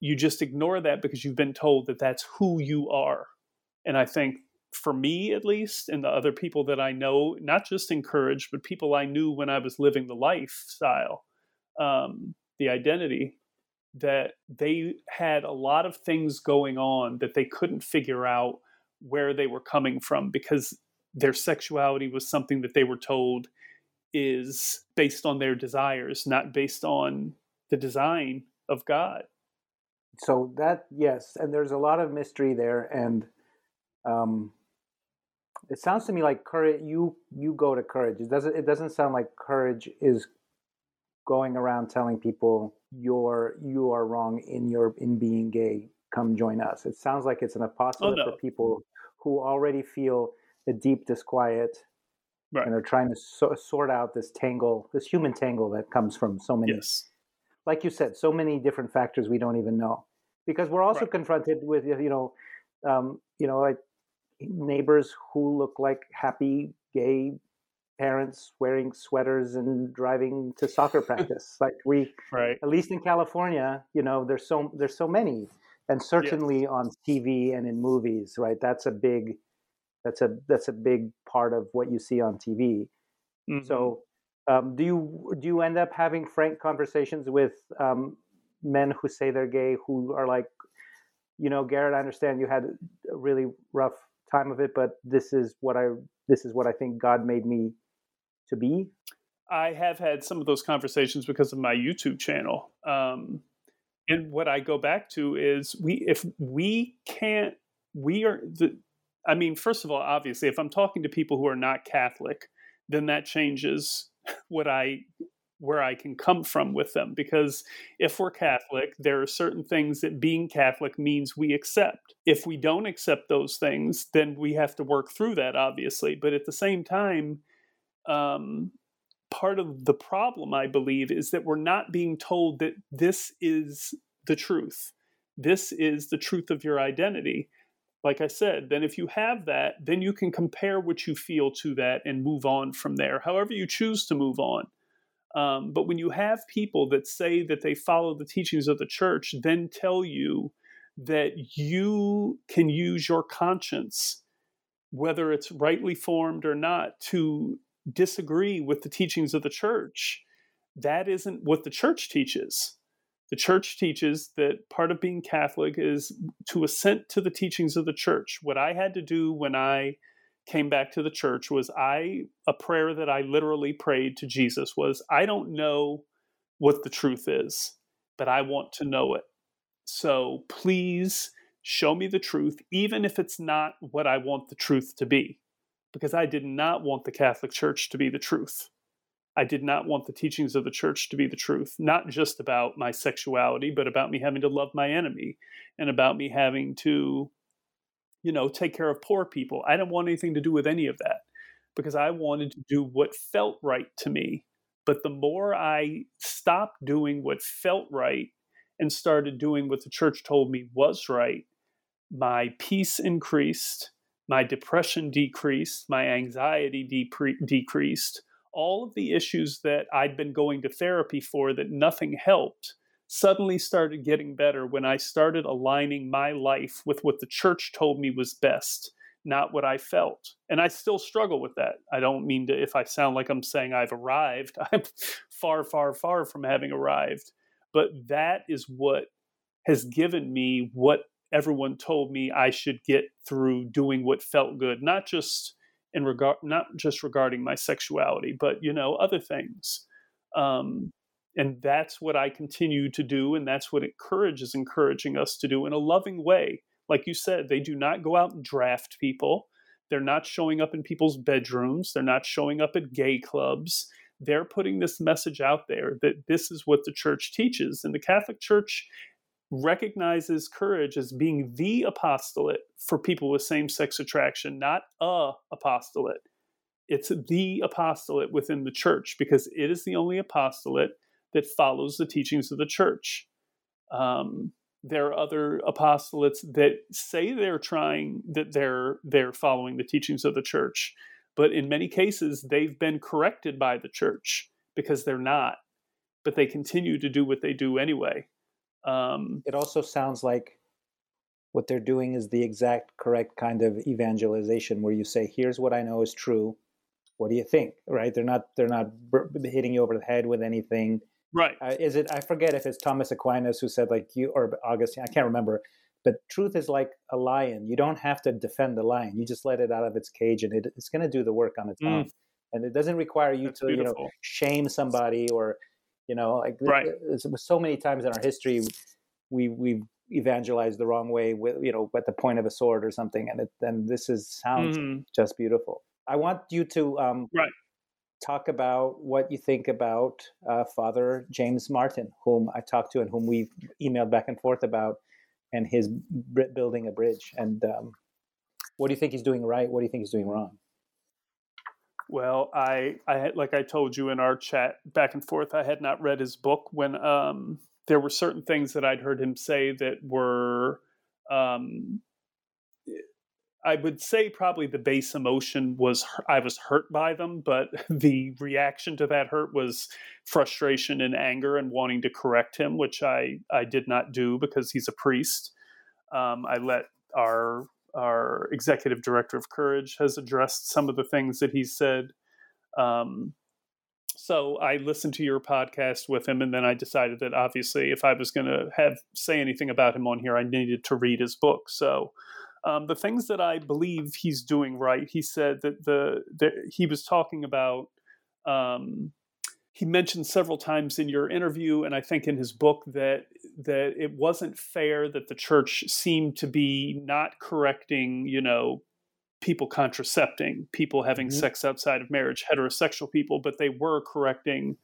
You just ignore that because you've been told that that's who you are. And I think for me, at least, and the other people that I know, not just in Courage, but people I knew when I was living the lifestyle, the identity, that they had a lot of things going on that they couldn't figure out where they were coming from because their sexuality was something that they were told is based on their desires, not based on the design of God. So that, yes, and there's a lot of mystery there, and it sounds to me like Courage. You go to Courage. It doesn't sound like Courage is going around telling people you are wrong in being gay. Come join us. It sounds like it's an apostolate for people who already feel a deep disquiet, right, and are trying to sort out this tangle, this human tangle that comes from so many. Yes. Like you said, so many different factors we don't even know, because we're also confronted with like neighbors who look like happy gay parents wearing sweaters and driving to soccer practice. Like at least in California, there's so many, and certainly on TV and in movies, right? That's a big part of what you see on TV. Mm-hmm. So. Do you end up having frank conversations with men who say they're gay, who are like, Garrett, I understand you had a really rough time of it, but this is what I think God made me to be? I have had some of those conversations because of my YouTube channel. And what I go back to is first of all, obviously, if I'm talking to people who are not Catholic, then that changes where I can come from with them. Because if we're Catholic, there are certain things that being Catholic means we accept. If we don't accept those things, then we have to work through that, obviously. But at the same time, part of the problem, I believe, is that we're not being told that this is the truth. This is the truth of your identity. Like I said, then if you have that, then you can compare what you feel to that and move on from there, however you choose to move on. But when you have people that say that they follow the teachings of the church, then tell you that you can use your conscience, whether it's rightly formed or not, to disagree with the teachings of the church, that isn't what the church teaches. The church teaches that part of being Catholic is to assent to the teachings of the church. What I had to do when I came back to the church was a prayer that I literally prayed to Jesus was, I don't know what the truth is, but I want to know it. So please show me the truth, even if it's not what I want the truth to be. Because I did not want the Catholic Church to be the truth. I did not want the teachings of the church to be the truth, not just about my sexuality, but about me having to love my enemy and about me having to, take care of poor people. I didn't want anything to do with any of that because I wanted to do what felt right to me. But the more I stopped doing what felt right and started doing what the church told me was right, my peace increased. My depression decreased, my anxiety decreased, all of the issues that I'd been going to therapy for that nothing helped suddenly started getting better when I started aligning my life with what the church told me was best, not what I felt. And I still struggle with that. I don't mean to, if I sound like I'm saying I've arrived, I'm far, far, far from having arrived. But that is what has given me what everyone told me I should get through doing what felt good, not just regarding my sexuality, but other things. And that's what I continue to do. And that's what Courage is encouraging us to do in a loving way. Like you said, they do not go out and draft people. They're not showing up in people's bedrooms. They're not showing up at gay clubs. They're putting this message out there that this is what the church teaches. And the Catholic Church recognizes courage as being the apostolate for people with same-sex attraction, not a apostolate. It's the apostolate within the church because it is the only apostolate that follows the teachings of the church. There are other apostolates that say they're following the teachings of the church, but in many cases, they've been corrected by the church because they're not, but they continue to do what they do anyway. It also sounds like what they're doing is the exact correct kind of evangelization where you say, here's what I know is true. What do you think? Right. They're not hitting you over the head with anything. Right. I forget if it's Thomas Aquinas who said or Augustine, I can't remember, but truth is like a lion. You don't have to defend the lion. You just let it out of its cage and it's going to do the work on its own. And it doesn't require you That's to, beautiful. Shame somebody or, right. So many times in our history, we've evangelized the wrong way with, at the point of a sword or something. And this sounds just beautiful. I want you to talk about what you think about Father James Martin, whom I talked to and whom we've emailed back and forth about, and his Building a Bridge. And what do you think he's doing right? What do you think he's doing wrong? Well, I like I told you in our chat back and forth, I had not read his book when there were certain things that I'd heard him say that were, I would say probably the base emotion was I was hurt by them, but the reaction to that hurt was frustration and anger and wanting to correct him, which I did not do because he's a priest. I let our executive director of Courage has addressed some of the things that he said. So I listened to your podcast with him, and then I decided that obviously if I was going to say anything about him on here, I needed to read his book. So the things that I believe he's doing right, he said that he was talking about He mentioned several times in your interview, and I think in his book, that it wasn't fair that the church seemed to be not correcting, people contracepting, people having mm-hmm. sex outside of marriage, heterosexual people, but they were correcting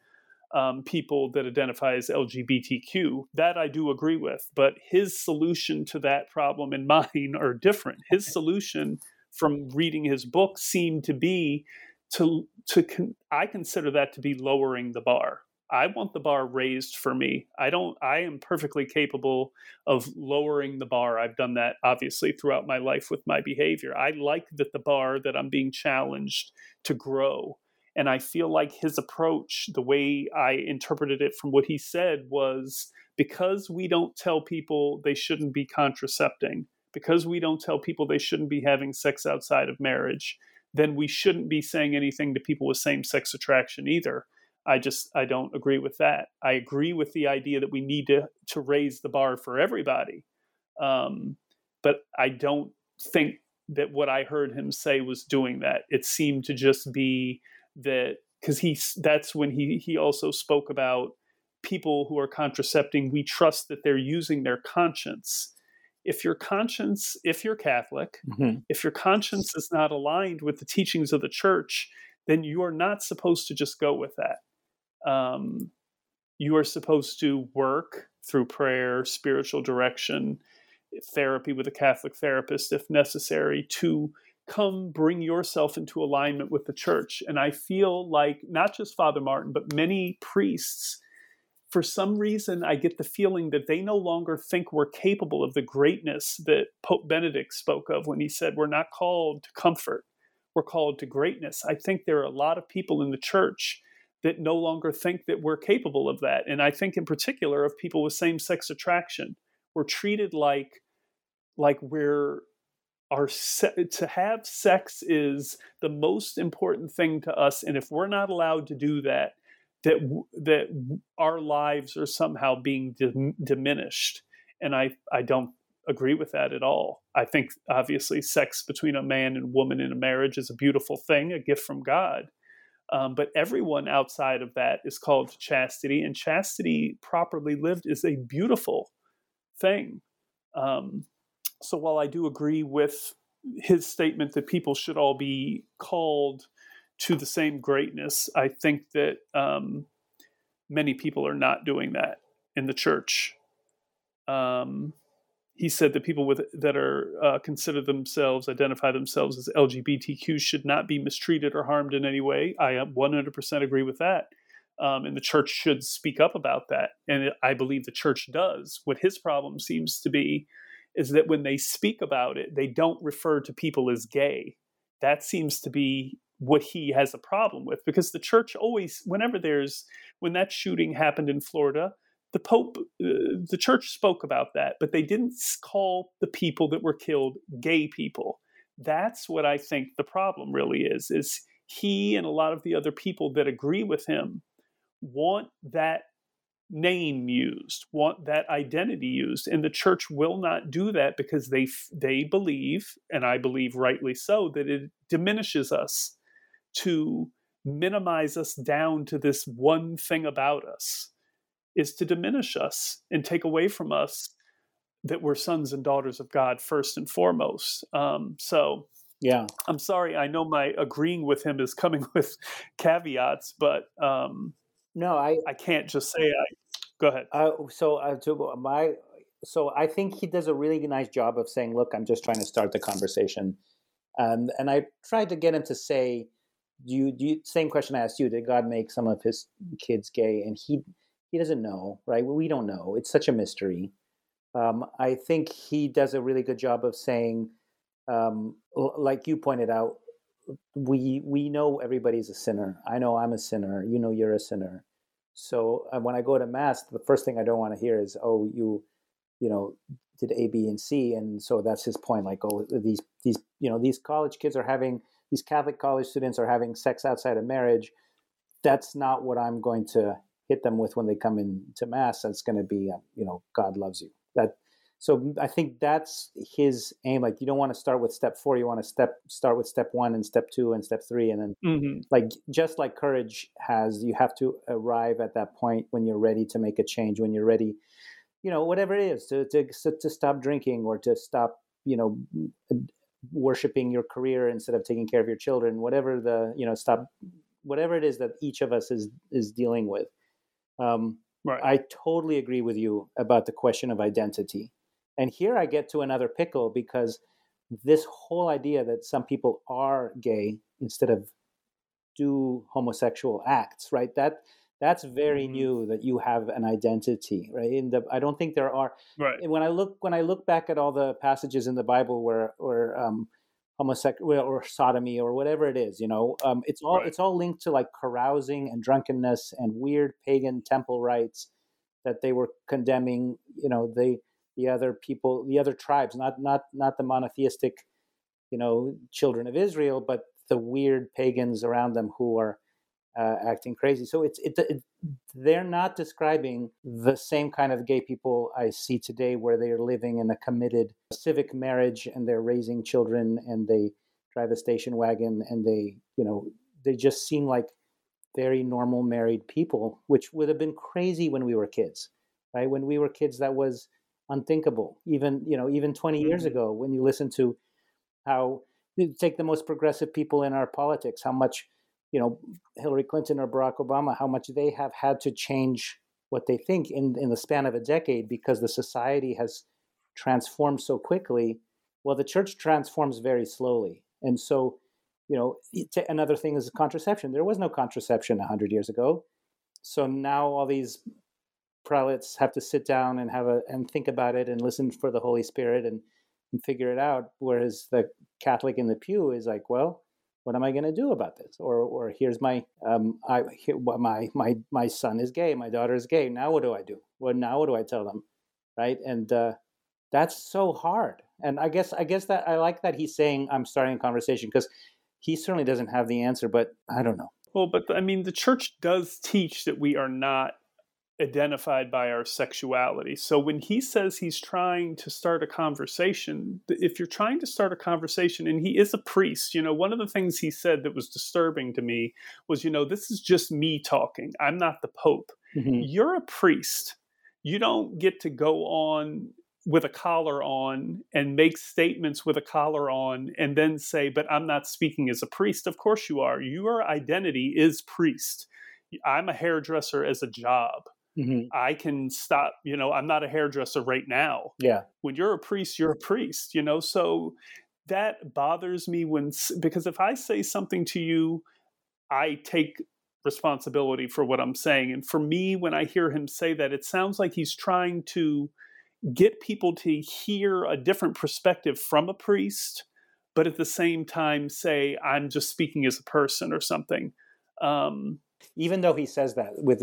people that identify as LGBTQ. That I do agree with, but his solution to that problem and mine are different. His solution from reading his book seemed to be I consider that to be lowering the bar. I want the bar raised for me. I am perfectly capable of lowering the bar. I've done that obviously throughout my life with my behavior. I like that the bar that I'm being challenged to grow. And I feel like his approach, the way I interpreted it from what he said, was because we don't tell people they shouldn't be contracepting, because we don't tell people they shouldn't be having sex outside of marriage, then we shouldn't be saying anything to people with same-sex attraction either. I don't agree with that. I agree with the idea that we need to raise the bar for everybody. But I don't think that what I heard him say was doing that. It seemed to just be that, because that's when he also spoke about people who are contracepting, we trust that they're using their conscience. If you're Catholic, mm-hmm. if your conscience is not aligned with the teachings of the church, then you are not supposed to just go with that. You are supposed to work through prayer, spiritual direction, therapy with a Catholic therapist if necessary, to come bring yourself into alignment with the church. And I feel like not just Father Martin, but many priests, for some reason, I get the feeling that they no longer think we're capable of the greatness that Pope Benedict spoke of when he said, we're not called to comfort, we're called to greatness. I think there are a lot of people in the church that no longer think that we're capable of that. And I think in particular of people with same-sex attraction. We're treated like to have sex is the most important thing to us. And if we're not allowed to do that, that our lives are somehow being diminished. And I don't agree with that at all. I think, obviously, sex between a man and woman in a marriage is a beautiful thing, a gift from God. But everyone outside of that is called to chastity. And chastity, properly lived, is a beautiful thing. So while I do agree with his statement that people should all be called to the same greatness, I think that many people are not doing that in the church. He said that people identify themselves as LGBTQ should not be mistreated or harmed in any way. I 100% agree with that. And the church should speak up about that. And I believe the church does. What his problem seems to be is that when they speak about it, they don't refer to people as gay. That seems to be what he has a problem with, because the church always, when that shooting happened in Florida, the church spoke about that, but they didn't call the people that were killed gay people. That's what I think the problem really is he and a lot of the other people that agree with him want that name used, want that identity used, and the church will not do that because they believe, and I believe rightly so, that it diminishes us, to minimize us down to this one thing about us, is to diminish us and take away from us that we're sons and daughters of God first and foremost. So yeah, I'm sorry. I know my agreeing with him is coming with caveats, but no, I can't just say go ahead. So I think he does a really nice job of saying, look, I'm just trying to start the conversation. And I tried to get him to say, same question I asked you, did God make some of his kids gay? And he doesn't know, right? We don't know. It's such a mystery. I think he does a really good job of saying, like you pointed out, we know everybody's a sinner. I know I'm a sinner. You know you're a sinner. So when I go to Mass, the first thing I don't want to hear is, oh, you did A, B, and C. And so that's his point. Like, oh, these college kids are having, these Catholic college students are having sex outside of marriage. That's not what I'm going to hit them with when they come into Mass. That's going to be, God loves you. That So I think that's his aim. Like, you don't want to start with step four. You want to start with step one and step two and step three. And then like, just like Courage has, you have to arrive at that point when you're ready to make a change, when you're ready, you know, whatever it is, to stop drinking or to stop, you know, worshiping your career instead of taking care of your children, whatever the, you know, stop, whatever it is that each of us is dealing with. Right. I totally agree with you about the question of identity. And here I get to another pickle, because this whole idea that some people are gay instead of do homosexual acts, right? That's very new, that you have an identity, right? I don't think there are. Right. When I look back at all the passages in the Bible where homosexual or sodomy or whatever it is, you know, it's all linked to like carousing and drunkenness and weird pagan temple rites that they were condemning. You know, the other people, the other tribes, not the monotheistic, you know, children of Israel, but the weird pagans around them who are acting crazy. So they're not describing the same kind of gay people I see today, where they are living in a committed civic marriage and they're raising children and they drive a station wagon and they, you know, they just seem like very normal married people, which would have been crazy when we were kids, right? When we were kids, that was unthinkable. Even 20 years ago, when you listen to how you take the most progressive people in our politics, how much, you know, Hillary Clinton or Barack Obama, how much they have had to change what they think in the span of a decade, because the society has transformed so quickly. Well, the church transforms very slowly. And so, you know, another thing is contraception. There was no contraception 100 years ago. So now all these prelates have to sit down and think about it and listen for the Holy Spirit and figure it out. Whereas the Catholic in the pew is like, well, what am I going to do about this? Or here's my my son is gay, my daughter is gay. Now what do I do? Well, now what do I tell them, right? And that's so hard. And I guess that I like that he's saying I'm starting a conversation, because he certainly doesn't have the answer. But I don't know. Well, but I mean, the church does teach that we are not identified by our sexuality. So when he says he's trying to start a conversation, if you're trying to start a conversation, and he is a priest, you know, one of the things he said that was disturbing to me was, you know, this is just me talking. I'm not the Pope. Mm-hmm. You're a priest. You don't get to go on with a collar on and make statements with a collar on and then say, but I'm not speaking as a priest. Of course you are. Your identity is priest. I'm a hairdresser as a job. Mm-hmm. I can stop, you know, I'm not a hairdresser right now. Yeah. When you're a priest, you know, so that bothers me because if I say something to you, I take responsibility for what I'm saying. And for me, when I hear him say that, it sounds like he's trying to get people to hear a different perspective from a priest, but at the same time say, I'm just speaking as a person or something. Even though he says that with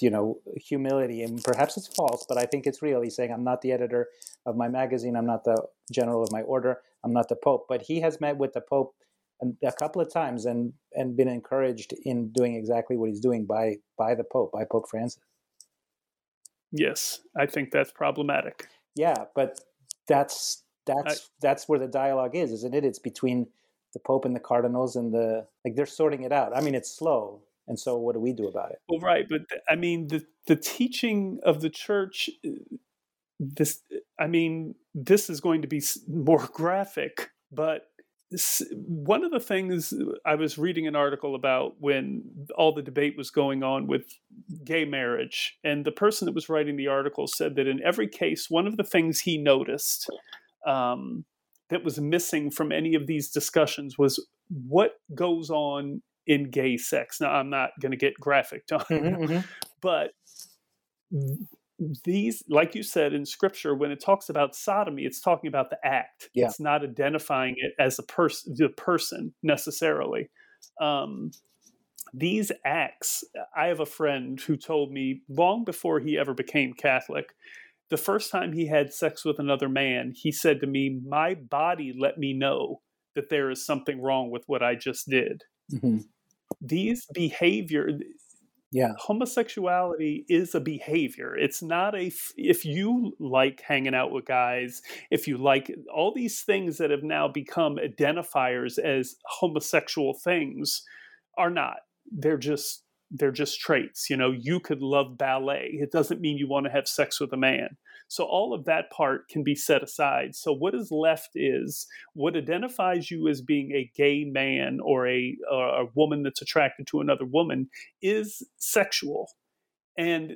you know, humility, and perhaps it's false, but I think it's real. He's saying, I'm not the editor of my magazine. I'm not the general of my order. I'm not the Pope. But he has met with the Pope a couple of times and been encouraged in doing exactly what he's doing by the Pope, by Pope Francis. Yes, I think that's problematic. Yeah, but that's where the dialogue is, isn't it? It's between the Pope and the cardinals and they're sorting it out. I mean, it's slow. And so what do we do about it? Well, right. But I mean, the teaching of the church, this is going to be more graphic. But one of the things I was reading an article about when all the debate was going on with gay marriage, and the person that was writing the article said that in every case, one of the things he noticed that was missing from any of these discussions was what goes on in gay sex. Now, I'm not going to get graphic, but these, like you said, in scripture, when it talks about sodomy, it's talking about the act. Yeah. It's not identifying it as the person necessarily. These acts, I have a friend who told me long before he ever became Catholic, the first time he had sex with another man, he said to me, my body let me know that there is something wrong with what I just did. Mm-hmm. These behavior, Yeah. Homosexuality is a behavior. It's not a, if you like hanging out with guys, if you like all these things that have now become identifiers as homosexual things are not, they're just traits. You know, you could love ballet. It doesn't mean you want to have sex with a man. So all of that part can be set aside. So what is left is what identifies you as being a gay man or a woman that's attracted to another woman is sexual. And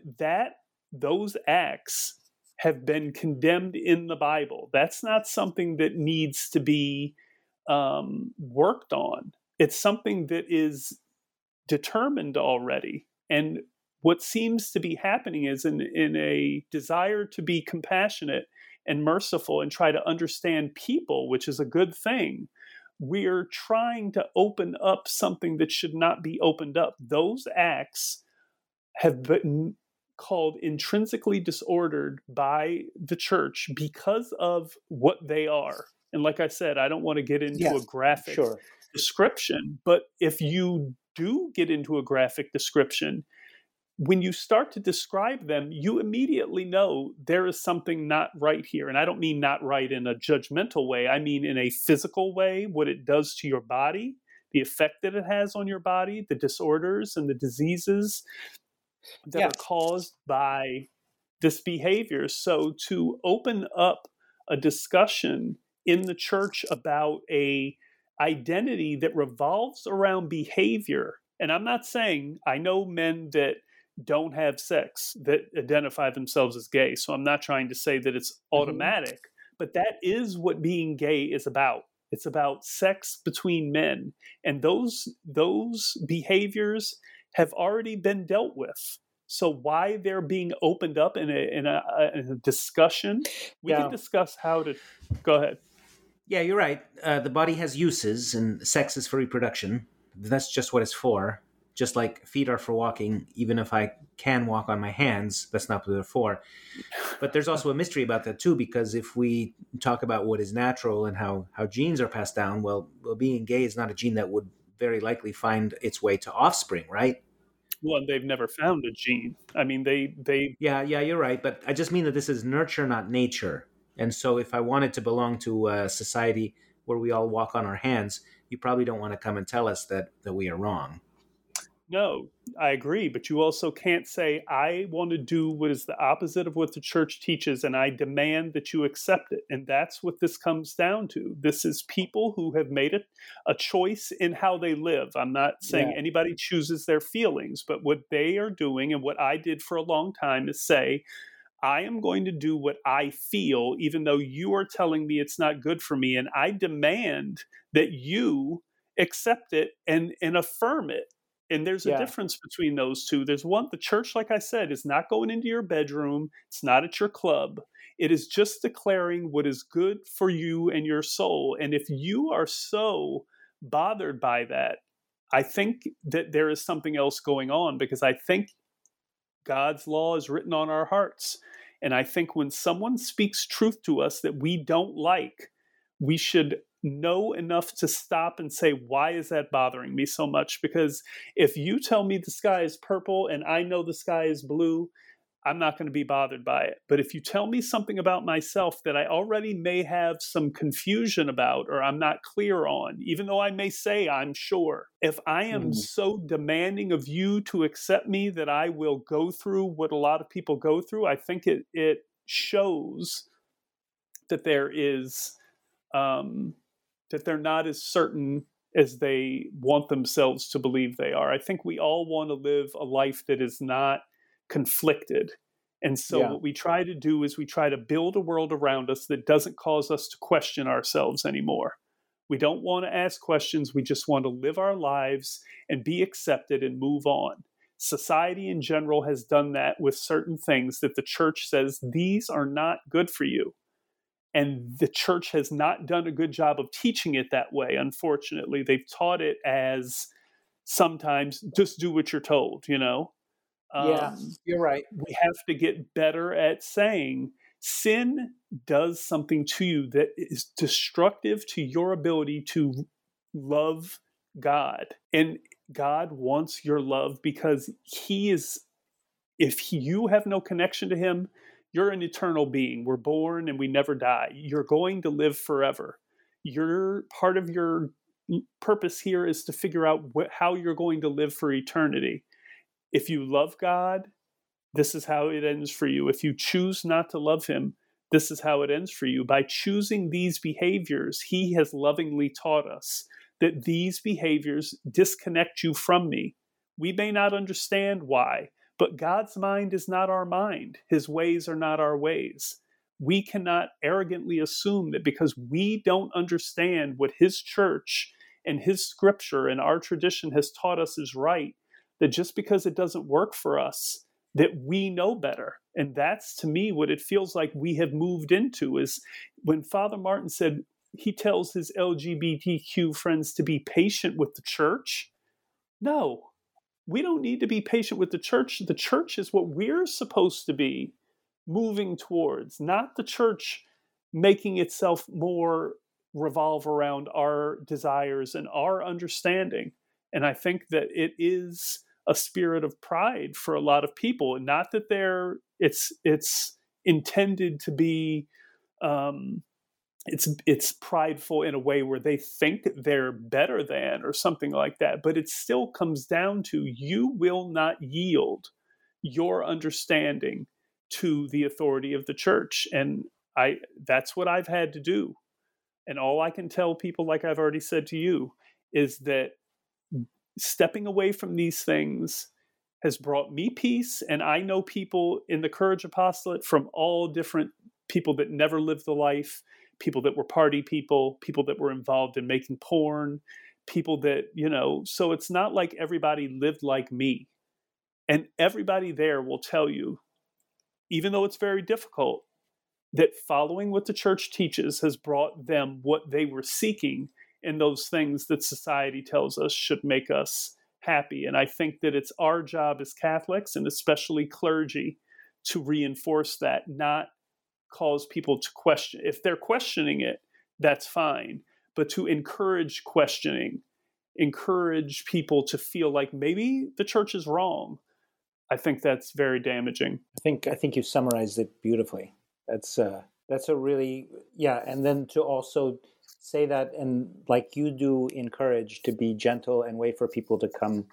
those acts have been condemned in the Bible. That's not something that needs to be worked on. It's something that is determined already. And what seems to be happening is in a desire to be compassionate and merciful and try to understand people, which is a good thing, we're trying to open up something that should not be opened up. Those acts have been called intrinsically disordered by the church because of what they are. And like I said, I don't want to get into a graphic description, but if you do get into a graphic description, when you start to describe them, you immediately know there is something not right here. And I don't mean not right in a judgmental way. I mean in a physical way, what it does to your body, the effect that it has on your body, the disorders and the diseases that are caused by this behavior. So to open up a discussion in the church about a identity that revolves around behavior, and I'm not saying, I know men that don't have sex that identify themselves as gay. So I'm not trying to say that it's automatic, but that is what being gay is about. It's about sex between men. And those behaviors have already been dealt with. So why they're being opened up in a discussion, we can discuss how to go ahead. Yeah, you're right. The body has uses and sex is for reproduction. That's just what it's for. Just like feet are for walking, even if I can walk on my hands, that's not what they're for. But there's also a mystery about that too, because if we talk about what is natural and how genes are passed down, well, being gay is not a gene that would very likely find its way to offspring, right? Well, they've never found a gene. I mean, they... Yeah, you're right. But I just mean that this is nurture, not nature. And so if I wanted to belong to a society where we all walk on our hands, you probably don't want to come and tell us that we are wrong. No, I agree. But you also can't say, I want to do what is the opposite of what the church teaches, and I demand that you accept it. And that's what this comes down to. This is people who have made a choice in how they live. I'm not saying anybody chooses their feelings, but what they are doing and what I did for a long time is say, I am going to do what I feel, even though you are telling me it's not good for me. And I demand that you accept it and affirm it. And there's a difference between those two. There's one, the church, like I said, is not going into your bedroom. It's not at your club. It is just declaring what is good for you and your soul. And if you are so bothered by that, I think that there is something else going on, because I think God's law is written on our hearts. And I think when someone speaks truth to us that we don't like, we should know enough to stop and say, why is that bothering me so much? Because if you tell me the sky is purple and I know the sky is blue, I'm not going to be bothered by it. But if you tell me something about myself that I already may have some confusion about, or I'm not clear on, even though I may say I'm sure, if I am so demanding of you to accept me that I will go through what a lot of people go through, I think it shows that there is that they're not as certain as they want themselves to believe they are. I think we all want to live a life that is not conflicted. And so what we try to do is we try to build a world around us that doesn't cause us to question ourselves anymore. We don't want to ask questions. We just want to live our lives and be accepted and move on. Society in general has done that with certain things that the church says, these are not good for you. And the church has not done a good job of teaching it that way, unfortunately. They've taught it as sometimes just do what you're told, you know? You're right. We have to get better at saying sin does something to you that is destructive to your ability to love God. And God wants your love, because he is, if you have no connection to him, you're an eternal being. We're born and we never die. You're going to live forever. Your part of your purpose here is to figure out how you're going to live for eternity. If you love God, this is how it ends for you. If you choose not to love him, this is how it ends for you. By choosing these behaviors, he has lovingly taught us that these behaviors disconnect you from me. We may not understand why, but God's mind is not our mind. His ways are not our ways. We cannot arrogantly assume that because we don't understand what his church and his scripture and our tradition has taught us is right, that just because it doesn't work for us, that we know better. And that's, to me, what it feels like we have moved into, is when Father Martin said he tells his LGBTQ friends to be patient with the church. No, we don't need to be patient with the church. The church is what we're supposed to be moving towards, not the church making itself more revolve around our desires and our understanding. And I think that it is a spirit of pride for a lot of people, and not that it's intended to be, it's prideful in a way where they think they're better than or something like that, but it still comes down to, you will not yield your understanding to the authority of the church. And that's what I've had to do. And all I can tell people, like I've already said to you, is that stepping away from these things has brought me peace. And I know people in the Courage Apostolate from all different people that never lived the life, people that were party people that were involved in making porn, people that, so it's not like everybody lived like me. And everybody there will tell you, even though it's very difficult, that following what the church teaches has brought them what they were seeking and those things that society tells us should make us happy. And I think that it's our job as Catholics, and especially clergy, to reinforce that, not cause people to question. If they're questioning it, that's fine. But to encourage questioning, encourage people to feel like maybe the church is wrong, I think that's very damaging. I think you summarized it beautifully. That's a really, yeah. And then to also say that, and like you do, encourage to be gentle and wait for people to come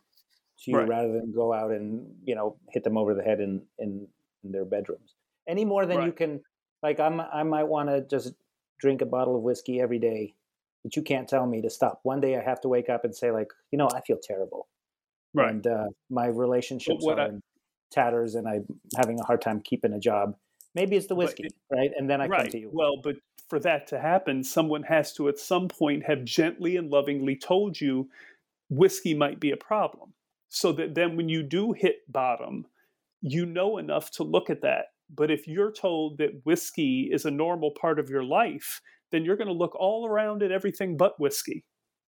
to you, right, rather than go out and, hit them over the head in their bedrooms. Any more than, right, you can, like, I might want to just drink a bottle of whiskey every day, but you can't tell me to stop. One day I have to wake up and say, like, I feel terrible. Right. And my relationships are in tatters, and I'm having a hard time keeping a job. Maybe it's the whiskey, right? And then I come to you. Well, but for that to happen, someone has to at some point have gently and lovingly told you whiskey might be a problem, so that then when you do hit bottom, enough to look at that. But if you're told that whiskey is a normal part of your life, then you're going to look all around at everything but whiskey.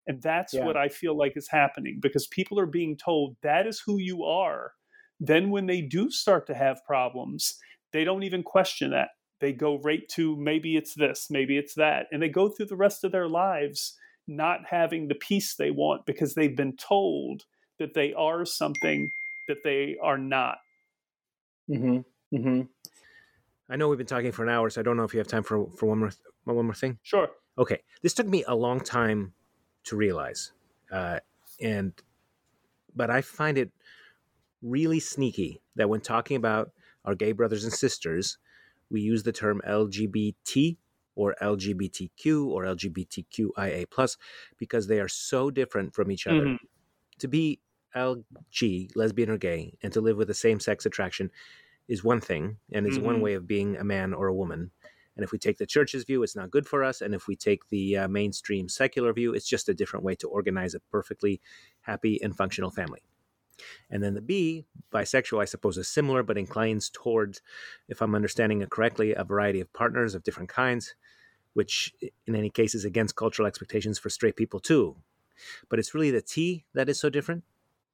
And that's what I feel like is happening, because people are being told that is who you are. Then when they do start to have problems, they don't even question that. They go right to, maybe it's this, maybe it's that. And they go through the rest of their lives not having the peace they want, because they've been told that they are something that they are not. Mm-hmm. Mm-hmm. I know we've been talking for an hour, so I don't know if you have time for one more thing. Sure. Okay. This took me a long time to realize, but I find it really sneaky that when talking about our gay brothers and sisters, we use the term LGBT or LGBTQ or LGBTQIA+, because they are so different from each other. Mm-hmm. To be LG, lesbian or gay, and to live with the same-sex attraction is one thing, and is one way of being a man or a woman. And if we take the church's view, it's not good for us. And if we take the mainstream secular view, it's just a different way to organize a perfectly happy and functional family. And then the B, bisexual, I suppose, is similar, but inclines towards, if I'm understanding it correctly, a variety of partners of different kinds, which in any case is against cultural expectations for straight people too. But it's really the T that is so different,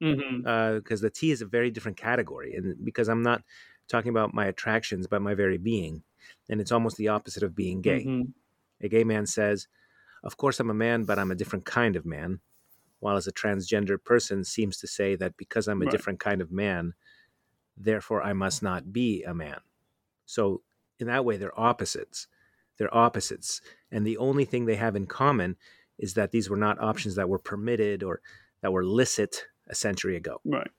because the T is a very different category. And because I'm not talking about my attractions, but my very being. And it's almost the opposite of being gay. Mm-hmm. A gay man says, of course I'm a man, but I'm a different kind of man. while as a transgender person seems to say that because I'm a different kind of man, therefore I must not be a man. So in that way, they're opposites. They're opposites. And the only thing they have in common is that these were not options that were permitted or that were licit a century ago. Right.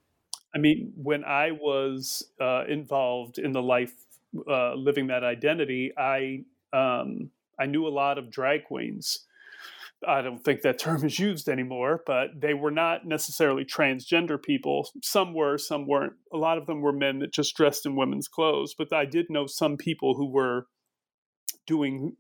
I mean, when I was involved in the life, living that identity, I knew a lot of drag queens. I don't think that term is used anymore, but they were not necessarily transgender people. Some were, some weren't. A lot of them were men that just dressed in women's clothes. But I did know some people who were doing,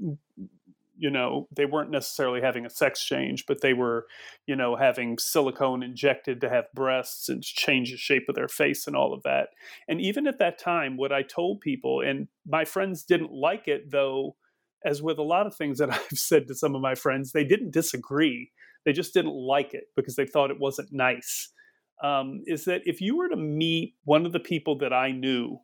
you know, they weren't necessarily having a sex change, but they were, you know, having silicone injected to have breasts and change the shape of their face and all of that. And even at that time, what I told people, and my friends didn't like it, though, as with a lot of things that I've said to some of my friends, they didn't disagree. They just didn't like it because they thought it wasn't nice. Is that if you were to meet one of the people that I knew,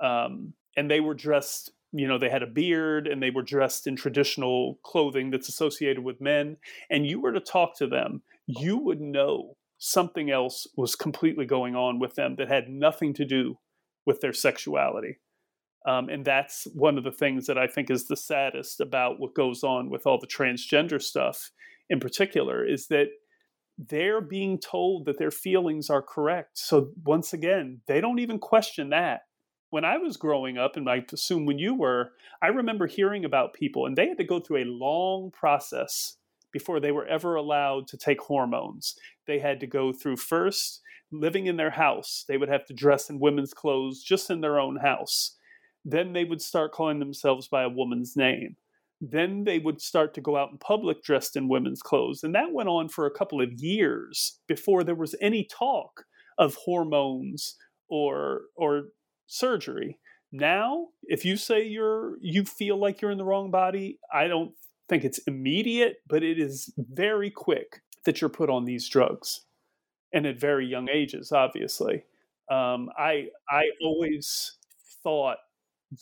and they were dressed, you know, they had a beard and they were dressed in traditional clothing that's associated with men, and you were to talk to them, you would know something else was completely going on with them that had nothing to do with their sexuality. And that's one of the things that I think is the saddest about what goes on with all the transgender stuff in particular, is that they're being told that their feelings are correct. So once again, they don't even question that. When I was growing up, and I assume when you were, I remember hearing about people, and they had to go through a long process before they were ever allowed to take hormones. They had to go through first living in their house. They would have to dress in women's clothes just in their own house. Then they would start calling themselves by a woman's name. Then they would start to go out in public dressed in women's clothes. And that went on for a couple of years before there was any talk of hormones or surgery. Now, if you say you feel like you're in the wrong body, I don't think it's immediate, but it is very quick that you're put on these drugs, and at very young ages, obviously. I always thought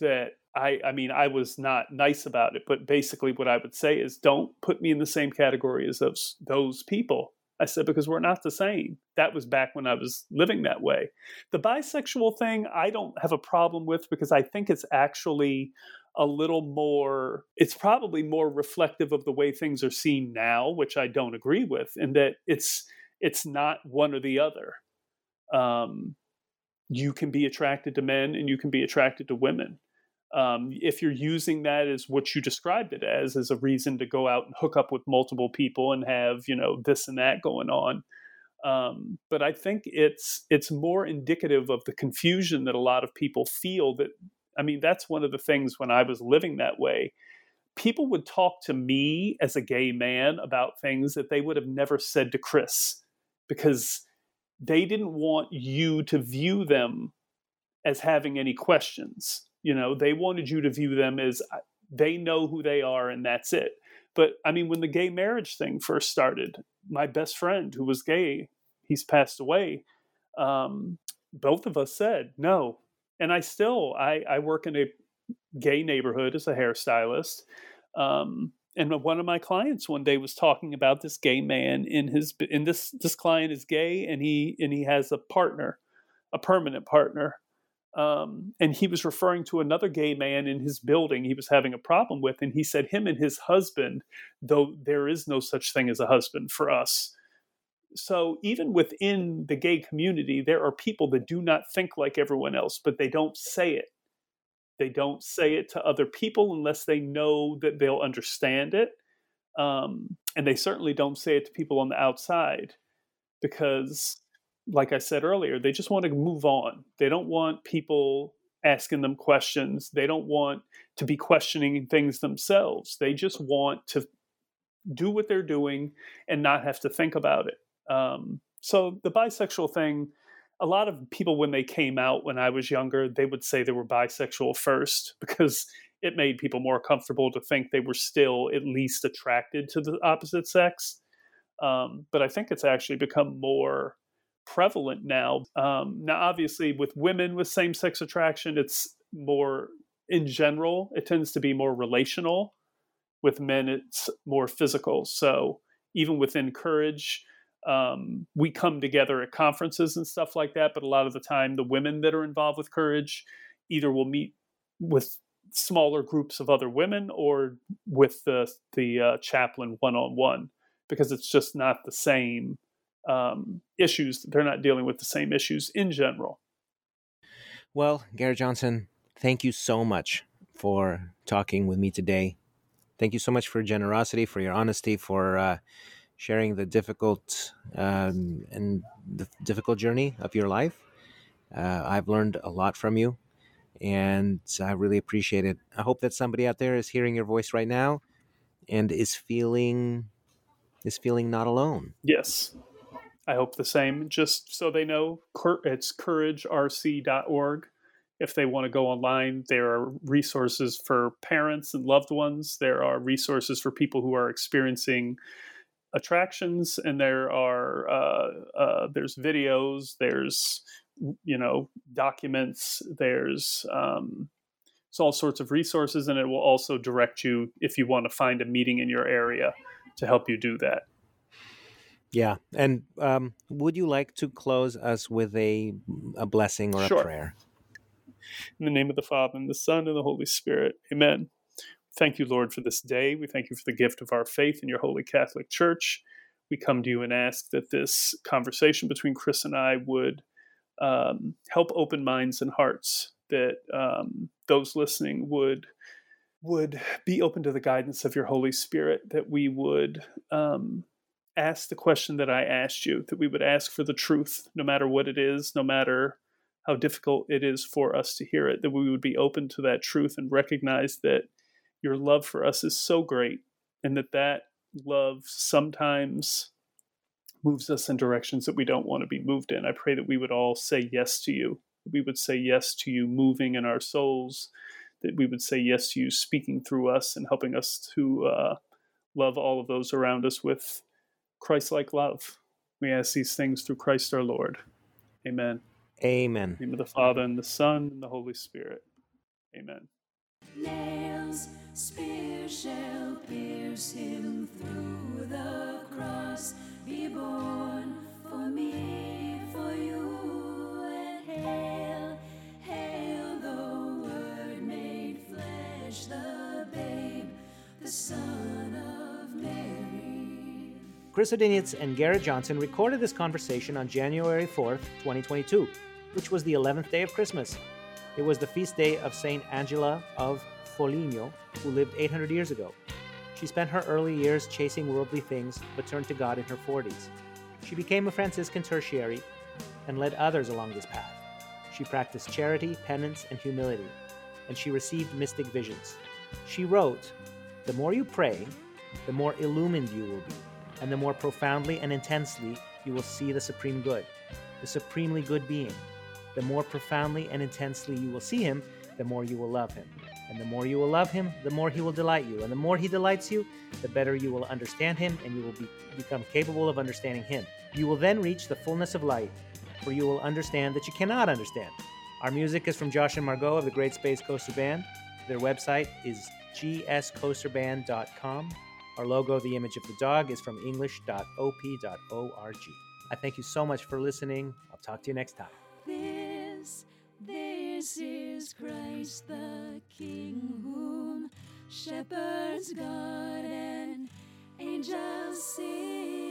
that I mean, I was not nice about it, but basically what I would say is, don't put me in the same category as those people. I said, because we're not the same. That was back when I was living that way. The bisexual thing, I don't have a problem with, because I think it's actually a little more, it's probably more reflective of the way things are seen now, which I don't agree with, in that it's not one or the other. You can be attracted to men and you can be attracted to women. If you're using that as what you described it as a reason to go out and hook up with multiple people and have, you know, this and that going on. But I think it's more indicative of the confusion that a lot of people feel that, I mean, that's one of the things when I was living that way, people would talk to me as a gay man about things that they would have never said to Chris, because they didn't want you to view them as having any questions. You know, they wanted you to view them as they know who they are and that's it. But I mean, when the gay marriage thing first started, my best friend who was gay, he's passed away. Both of us said no. And I work in a gay neighborhood as a hairstylist. And one of my clients one day was talking about this gay man this client is gay and he has a partner, a permanent partner. And he was referring to another gay man in his building he was having a problem with. And he said him and his husband, though there is no such thing as a husband for us. So even within the gay community, there are people that do not think like everyone else, but they don't say it. They don't say it to other people unless they know that they'll understand it. And they certainly don't say it to people on the outside because, like I said earlier, they just want to move on. They don't want people asking them questions. They don't want to be questioning things themselves. They just want to do what they're doing and not have to think about it. So the bisexual thing, a lot of people, when they came out when I was younger, they would say they were bisexual first because it made people more comfortable to think they were still at least attracted to the opposite sex. But I think it's actually become more prevalent now. Now, obviously, with women with same-sex attraction, it's more in general. It tends to be more relational. With men, it's more physical. So even within Courage, We come together at conferences and stuff like that, but a lot of the time the women that are involved with Courage either will meet with smaller groups of other women or with the chaplain one-on-one, because it's just not the same issues. They're not dealing with the same issues in general. Well, Garrett Johnson, thank you so much for talking with me today. Thank you so much for your generosity, for your honesty, for sharing the difficult and the difficult journey of your life. I've learned a lot from you, and I really appreciate it. I hope that somebody out there is hearing your voice right now and is feeling not alone. Yes, I hope the same. Just so they know, it's CourageRC.org. If they want to go online, there are resources for parents and loved ones. There are resources for people who are experiencing attractions, and there are there's videos, there's documents, there's it's all sorts of resources, and it will also direct you if you want to find a meeting in your area to help you do that. Yeah, and would you like to close us with a blessing or a prayer? In the name of the Father, and the Son, and the Holy Spirit. Amen. Thank you, Lord, for this day. We thank you for the gift of our faith in your Holy Catholic Church. We come to you and ask that this conversation between Chris and I would help open minds and hearts, that those listening would be open to the guidance of your Holy Spirit, that we would ask the question that I asked you, that we would ask for the truth, no matter what it is, no matter how difficult it is for us to hear it, that we would be open to that truth and recognize that your love for us is so great, and that love sometimes moves us in directions that we don't want to be moved in. I pray that we would all say yes to you. We would say yes to you moving in our souls, that we would say yes to you speaking through us and helping us to love all of those around us with Christ-like love. We ask these things through Christ our Lord. Amen. Amen. In the name of the Father, and the Son, and the Holy Spirit. Amen. Nails, spear shall pierce him through the cross. Be born for me, for you, and hail, hail the Word made flesh, the babe, the Son of Mary. Chris O'Bignett and Garrett Johnson recorded this conversation on January 4th, 2022. Which was the 11th day of Christmas. It was the feast day of St. Angela of Foligno, who lived 800 years ago. She spent her early years chasing worldly things, but turned to God in her 40s. She became a Franciscan tertiary and led others along this path. She practiced charity, penance, and humility, and she received mystic visions. She wrote, "The more you pray, the more illumined you will be, and the more profoundly and intensely you will see the supreme good, the supremely good being. The more profoundly and intensely you will see him, the more you will love him. And the more you will love him, the more he will delight you. And the more he delights you, the better you will understand him, and you will become capable of understanding him. You will then reach the fullness of light, for you will understand that you cannot understand." Our music is from Josh and Margot of the Great Space Coaster Band. Their website is gscoasterband.com. Our logo, the image of the dog, is from english.op.org. I thank you so much for listening. I'll talk to you next time. This is Christ the King, whom shepherds guard and angels sing.